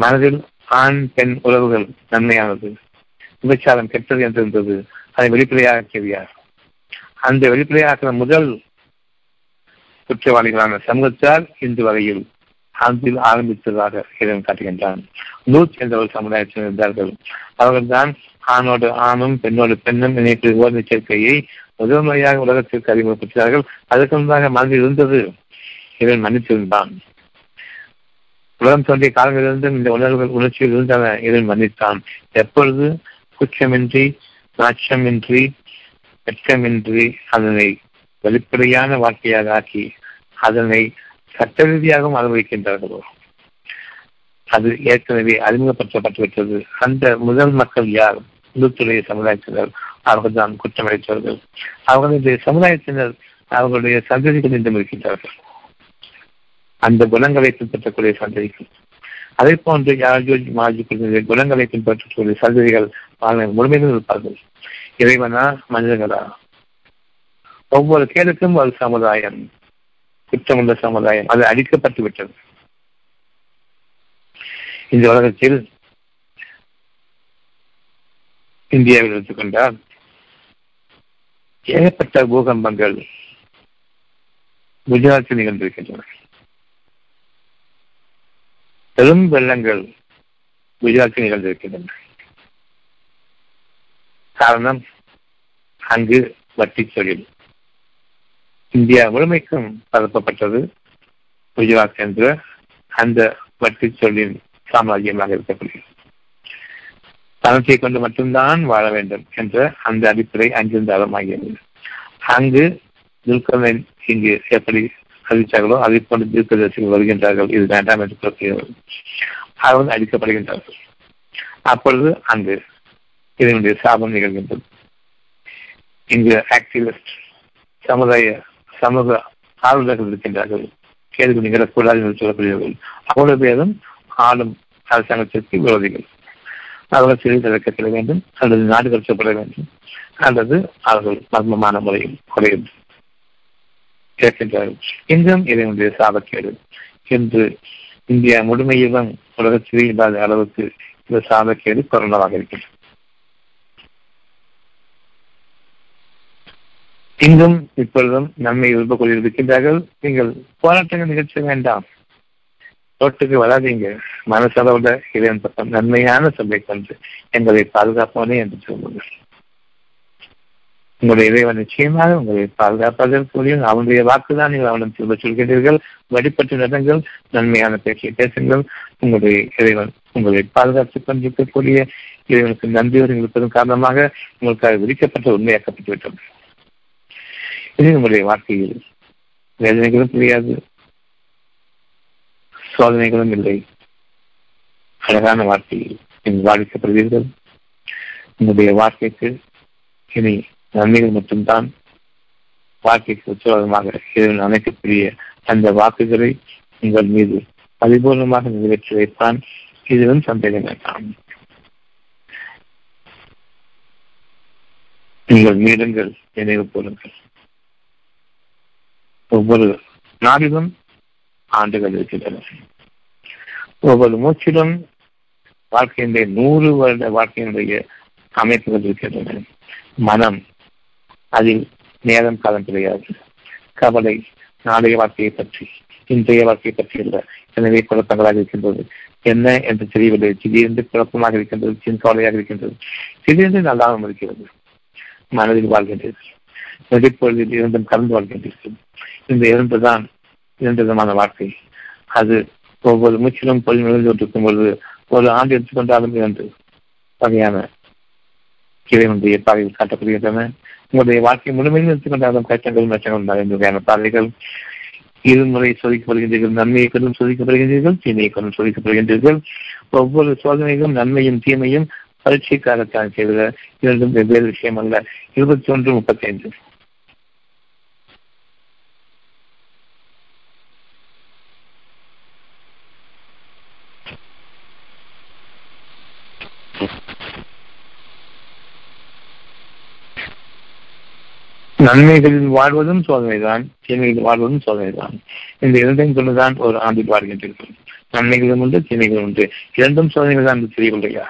மனதில் ஆண் பெண் உறவுகள் நன்மையானது, விபச்சாரம் கெட்டது என்றிருந்தது. அதை வெளிப்படையாக்குகிறார். அந்த வெளிப்படையாக்கிற முதல் குற்றவாளிகளான சமூகத்தார் இன்று வகையில் அதில் ஆரம்பித்ததாக இறைவன் காட்டுகின்றான். லூத் என்ற ஒரு சமுதாயத்தில் இருந்தார்கள். அவர்கள்தான் ஆணோடு ஆணும் பெண்ணோடு பெண்ணும் இணைப்பு ஓர்மை சேர்க்கையை முதல் முறையாக உலகத்திற்கு அறிமுகப்படுத்தார்கள். அதற்கு முன்பாக மனதில் இருந்தது இறைவன் மன்னித்திருந்தான். உலகம் தோன்றிய காலங்களிலிருந்தும் இந்த உணர்வுகள் உணர்ச்சியில் இருந்தன. இறைவன் மன்னித்தான். எப்பொழுது குற்றமின்றி நாச்சமின்றி வெட்கமின்றி அதனை வெளிப்படையான வாழ்க்கையாக ஆக்கி அதனை சட்ட ரீதியாகவும் அனுபவிக்கின்றார்களோ, அது ஏற்கனவே அறிமுகப்படுத்தப்பட்டுவிட்டது. அந்த முதல் மக்கள் யார்? இந்துத்துடைய சமுதாயத்தினர். அவர்கள் தான் குற்றமடைத்தவர்கள். அவர்களுடைய சமுதாயத்தினர் அவர்களுடைய சந்ததிகள் நின்று இருக்கின்றார்கள். அந்த குணங்களை பின்பற்றக்கூடிய சந்ததிகள், அதே போன்று யாஜூஜ் மாஜூஜ் குணங்களை பின்பற்றக்கூடிய சந்ததிகள் முழுமையிலும் இருப்பார்கள். இறைவனா மனிதர்களா? ஒவ்வொரு கேளுக்கும் ஒரு சமுதாயம், குற்றமுள்ள சமுதாயம், அது அழிக்கப்பட்டு விட்டது. இந்த உலகத்தில் இந்தியாவில் எடுத்துக்கொண்டால் ஏகப்பட்ட பூகம்பங்கள் குஜராத்தில் நிகழ்ந்திருக்கின்றன. பெரும் வெள்ளங்கள் குஜராத்தில் நிகழ்ந்திருக்கின்றன. காரணம், அங்கு வட்டி தொழில் இந்தியா முழுமைக்கும் பரப்பப்பட்டது. குஜராத் என்ற அந்த வட்டி தொழிலின் சாம்ராஜ்யமாக இருக்கப்படுகிறது. பணத்தை கொண்டு மட்டும்தான் வாழ வேண்டும் என்ற அந்த அடிப்படை அங்கிருந்து அறமாகிறது. அங்கு துல்கர்ணன் இங்கு எப்படி அறிவித்தார்களோ அதை போன்ற தீர்க்கதரிசிகள் வருகின்றார்கள். இது வேண்டாம் என்று கூறுகிறார்கள். அவர்கள் அழிக்கப்படுகின்றார்கள். அப்பொழுது அங்கு இதனுடைய சாபம் நிகழ்கின்றது. இங்கு ஆக்டிவிஸ்ட் சமூக ஆளுநர்கள் இருக்கின்றார்கள். கேள்வி நிகழக்கூடாது என்று சொல்லப்படுகிறார்கள். அவ்வளவு பேரும் ஆளும் அரசாங்கத்திற்கு விரோதிகள். அவர்கள் சிறையில் திறக்கப்பட வேண்டும் அல்லது நாடு கடத்தப்பட வேண்டும் அல்லது அவர்கள் மர்மமான முறையில் குறைகின்றார்கள். இன்றும் இதனுடைய சாபக்கேடு என்று இந்தியா முழுமையிலும் உலகத்திலே இல்லாத அளவுக்கு இந்த சாபக்கேடு கொரோனாவாக இருக்கிறது. இங்கும் இப்பொழுதும் நம்மை விரும்ப கொண்டிருக்கின்றார்கள். நீங்கள் போராட்டங்கள் நிகழ்ச்சி வேண்டாம், ரோட்டுக்கு வராதீங்க, மனசளவுல இறைவன் பக்கம் நன்மையான சபை கொண்டு எங்களை பாதுகாப்போனே என்று சொல்லுங்கள். உங்களுடைய இறைவன் நிச்சயமாக உங்களை பாதுகாப்பதற்குரிய அவனுடைய வாக்குதான் நீங்கள் அவனும் திரும்ப சொல்கிறீர்கள். வழிபட்டு நடங்கள், நன்மையான பேச்சை பேசுங்கள். உங்களுடைய இறைவன் உங்களை பாதுகாத்துக் கொண்டிருக்கக்கூடிய இறைவனுக்கு நன்றியோடு இருப்பதன் காரணமாக உங்களுக்காக விதிக்கப்பட்ட உண்மையாக்கப்பட்டு விட்டது. இது உங்களுடைய வாழ்க்கையில் வேதனைகளும் கிடையாது, சோதனைகளும் இல்லை. அழகான வாழ்க்கையில் நீங்கள் பாதிக்கப்படுவீர்கள். உங்களுடைய வாழ்க்கைக்கு இனி நன்மைகள் மட்டும்தான். வாழ்க்கைக்கு உச்சவாதமாக இதில் அமைக்கக்கூடிய அந்த வாக்குகளை உங்கள் மீது பரிபூர்ணமாக நிறைவேற்றி வைப்பான். இதிலும் சந்தேகம் வேண்டாம். நீங்கள் மீடுங்கள், நினைவு கூறுங்கள். ஒவ்வொரு நாளிலும் ஆண்டுகள் இருக்கின்றன. ஒவ்வொரு மூச்சிலும் வாழ்க்கையினுடைய 100 வருட வாழ்க்கையினுடைய அமைப்புகள் இருக்கின்றன. மனம், அதில் நேரம் காலம் கிடையாது. கவலை நாளைய வாழ்க்கையை பற்றி, இன்றைய வாழ்க்கையை பற்றி அல்ல. எனவே குழப்பங்களாக இருக்கின்றது. என்ன என்று தெரியவில்லை. திடீரென்று குழப்பமாக இருக்கின்றது, சின்கவலையாக இருக்கின்றது, திடீரென்று நல்லாமல் இருக்கிறது. மனதில் வாழ்கின்றது, நொடிப்பொழுதில் இரண்டும் கலந்து வாழ்கின்றது. இந்த இரண்டுதான் 2 விதமான வாழ்க்கை. அது ஒவ்வொரு மூச்சிலும் பொழுது நிகழ்ந்துகொண்டிருக்கும் பொழுது ஒரு ஆண்டு எடுத்துக்கொண்டாலும் 2 வகையான இறைவனுடைய பார்வைகள் காட்டப்படுகின்றன. உங்களுடைய வாழ்க்கை முழுமையிலும் எடுத்துக்கொண்டாலும் கஷ்டங்களும் நஷ்டங்களும் 2 வகையான பார்வைகள். 2 முறை சோதிக்கப்படுகின்றீர்கள். நன்மையை கொண்டும் சோதிக்கப்படுகின்றீர்கள், தீமையை கொண்டும் சோதிக்கப்படுகின்றீர்கள். ஒவ்வொரு சோதனையிலும் நன்மையும் தீமையும் பரீட்சைக்காகத்தான் செய்த 2 வெவ்வேறு விஷயம் அல்ல. 21:35 நன்மைகளில் வாழ்வதும் சோதனைதான், தீமைகளில் வாழ்வதும் சோதனைதான். இந்த 2டையும் கொண்டுதான் ஒரு ஆண்டில் வாழ்கின்றீர்கள். நன்மைகளும் உண்டு, தீமைகளும் உண்டு. 2ம் சோதனைகள் தான். தெரியவில்லையா?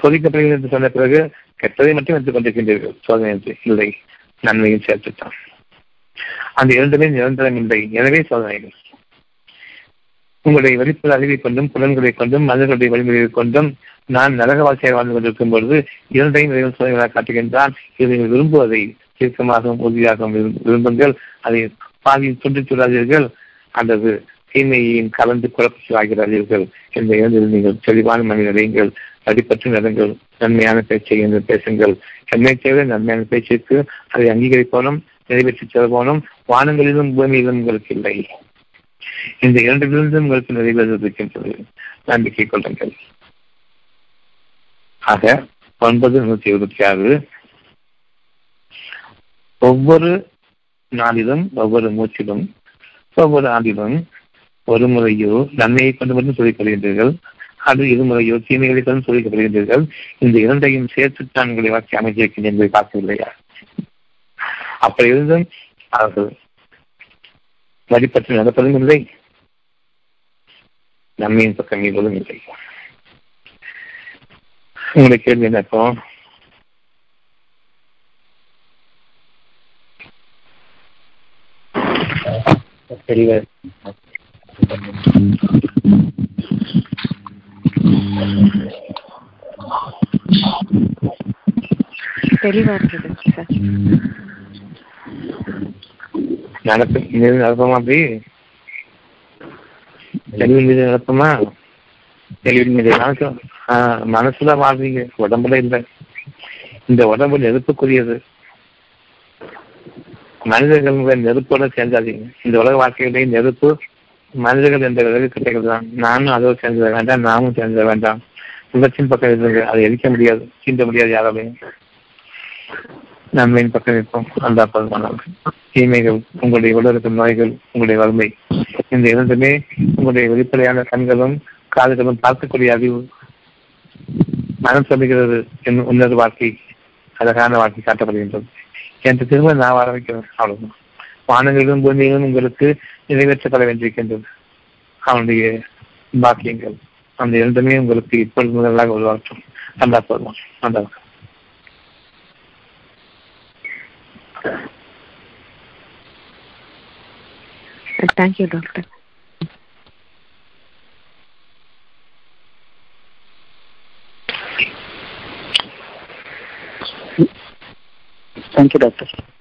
சோதிக்கப்படுகிறது என்று சொன்ன பிறகு கெட்டதை மட்டும் எடுத்துக் கொண்டிருக்கின்றீர்கள், சோதனை இல்லை நன்மையும் சேர்த்துத்தான். அந்த இரண்டுமே நிரந்தரம் இல்லை. எனவே சோதனைகள் உங்களுடைய வெளிப்புற அறிவைக் கொண்டும் புலன்களை கொண்டும் மனிதர்களுடைய வழிமுறையை கொண்டும் நான் நரக வாழ்க்கையை வாழ்ந்து கொண்டிருக்கும் பொழுது இரண்டையும் இறைவன் சோதனைகளாக காட்டுகின்றான். இதை விரும்புவதை தீர்க்கமாகவும் உறுதியாகவும் விரும்புங்கள். அதை பாதியில் துண்டித்து விடாதீர்கள் அல்லது தீமையையும் கலந்து குழப்பத்தில் ஆகிறார்கள். இந்த இழந்தில் நீங்கள் தெளிவான மனிதர்கள் அடிப்பற்று நடங்கள். நன்மையான பேச்சை என்று பேசுங்கள். என்னை தேவை நன்மையான பேச்சிற்கு அதை அங்கீகரிப்போனும் நிறைவேற்றிச் செல்வோனும் வானங்களிலும் பூமியிலும் உங்களுக்கு இல்லை. இந்த இரண்டிலிருந்து உங்களுக்கு நிறைவேறிருக்கின்றது. நம்பிக்கை கொள்ளுங்கள். ஆக 926 ஒவ்வொரு நாளிலும் ஒவ்வொரு மூச்சிலும் ஒவ்வொரு ஆண்டிலும் ஒரு முறையோ நன்மையை கொண்டு மட்டும் சோதிக்கப்படுகின்றீர்கள், அது இருமுறையோ தீமைகளை கொண்டு சோதிக்கப்படுகின்றீர்கள். இந்த இரண்டையும் சேர்த்துத்தான் உங்களை வாக்கி அமைச்சிருக்கிறேன் என்பதை பார்க்கவில்லையா? அப்படி இருந்தும் அவர்கள் வழிபற்றி நடப்பதும் இல்லை, நன்மையின் பக்கம் இருப்பதும் இல்லை. உங்களுடைய கேள்வி என்ன? நடப்பமா? அப்படி தெளிவின் மீது நடப்பமா? தெளிவின் மீது மனசுல வாழ்றீங்க, உடம்புல இல்லை. இந்த உடம்பு நெருப்புக்குரியது. மனிதர்கள் நெருப்போட சேர்ந்தாதீங்க. இந்த உலக வாழ்க்கையிலேயே நெருப்பு மனிதர்கள் என்ற விலகு கிடைக்கிறது தான். நானும் அதோடு சேர்ந்துட வேண்டாம், நாமும் சேர்ந்துட வேண்டாம். விபத்தின் பக்கம் இருந்தது, அதை எரிக்க முடியாது, சீண்ட முடியாது யாராலையும். நன்மையின் பக்கம் இருப்போம். அந்த தீமைகள், உங்களுடைய உடலுக்கு நோய்கள், உங்களுடைய வறுமை, இந்த இரண்டுமே உங்களுடைய வெளிப்படையான கண்களும் காதுகளும் பார்க்கக்கூடிய அறிவு. மனம் சொல்லுகிறது என் உன்னத வாழ்க்கை, அழகான வாழ்க்கை காட்டப்படுகின்றது. என்று திரும்ப நான் வர வைக்கிறேன். அவ்வளவுதான். வானங்களிலும் பூமியிலும் உங்களுக்கு நிறைவேற்றப்பட வேண்டியிருக்கின்றது அவனுடைய பாக்கியங்கள். அந்த இரண்டுமே உங்களுக்கு இப்பொழுது முதலாக உருவாற்றும். நல்லா போதும். நல்லா இருக்கும். Thank you doctor. Thank you doctor.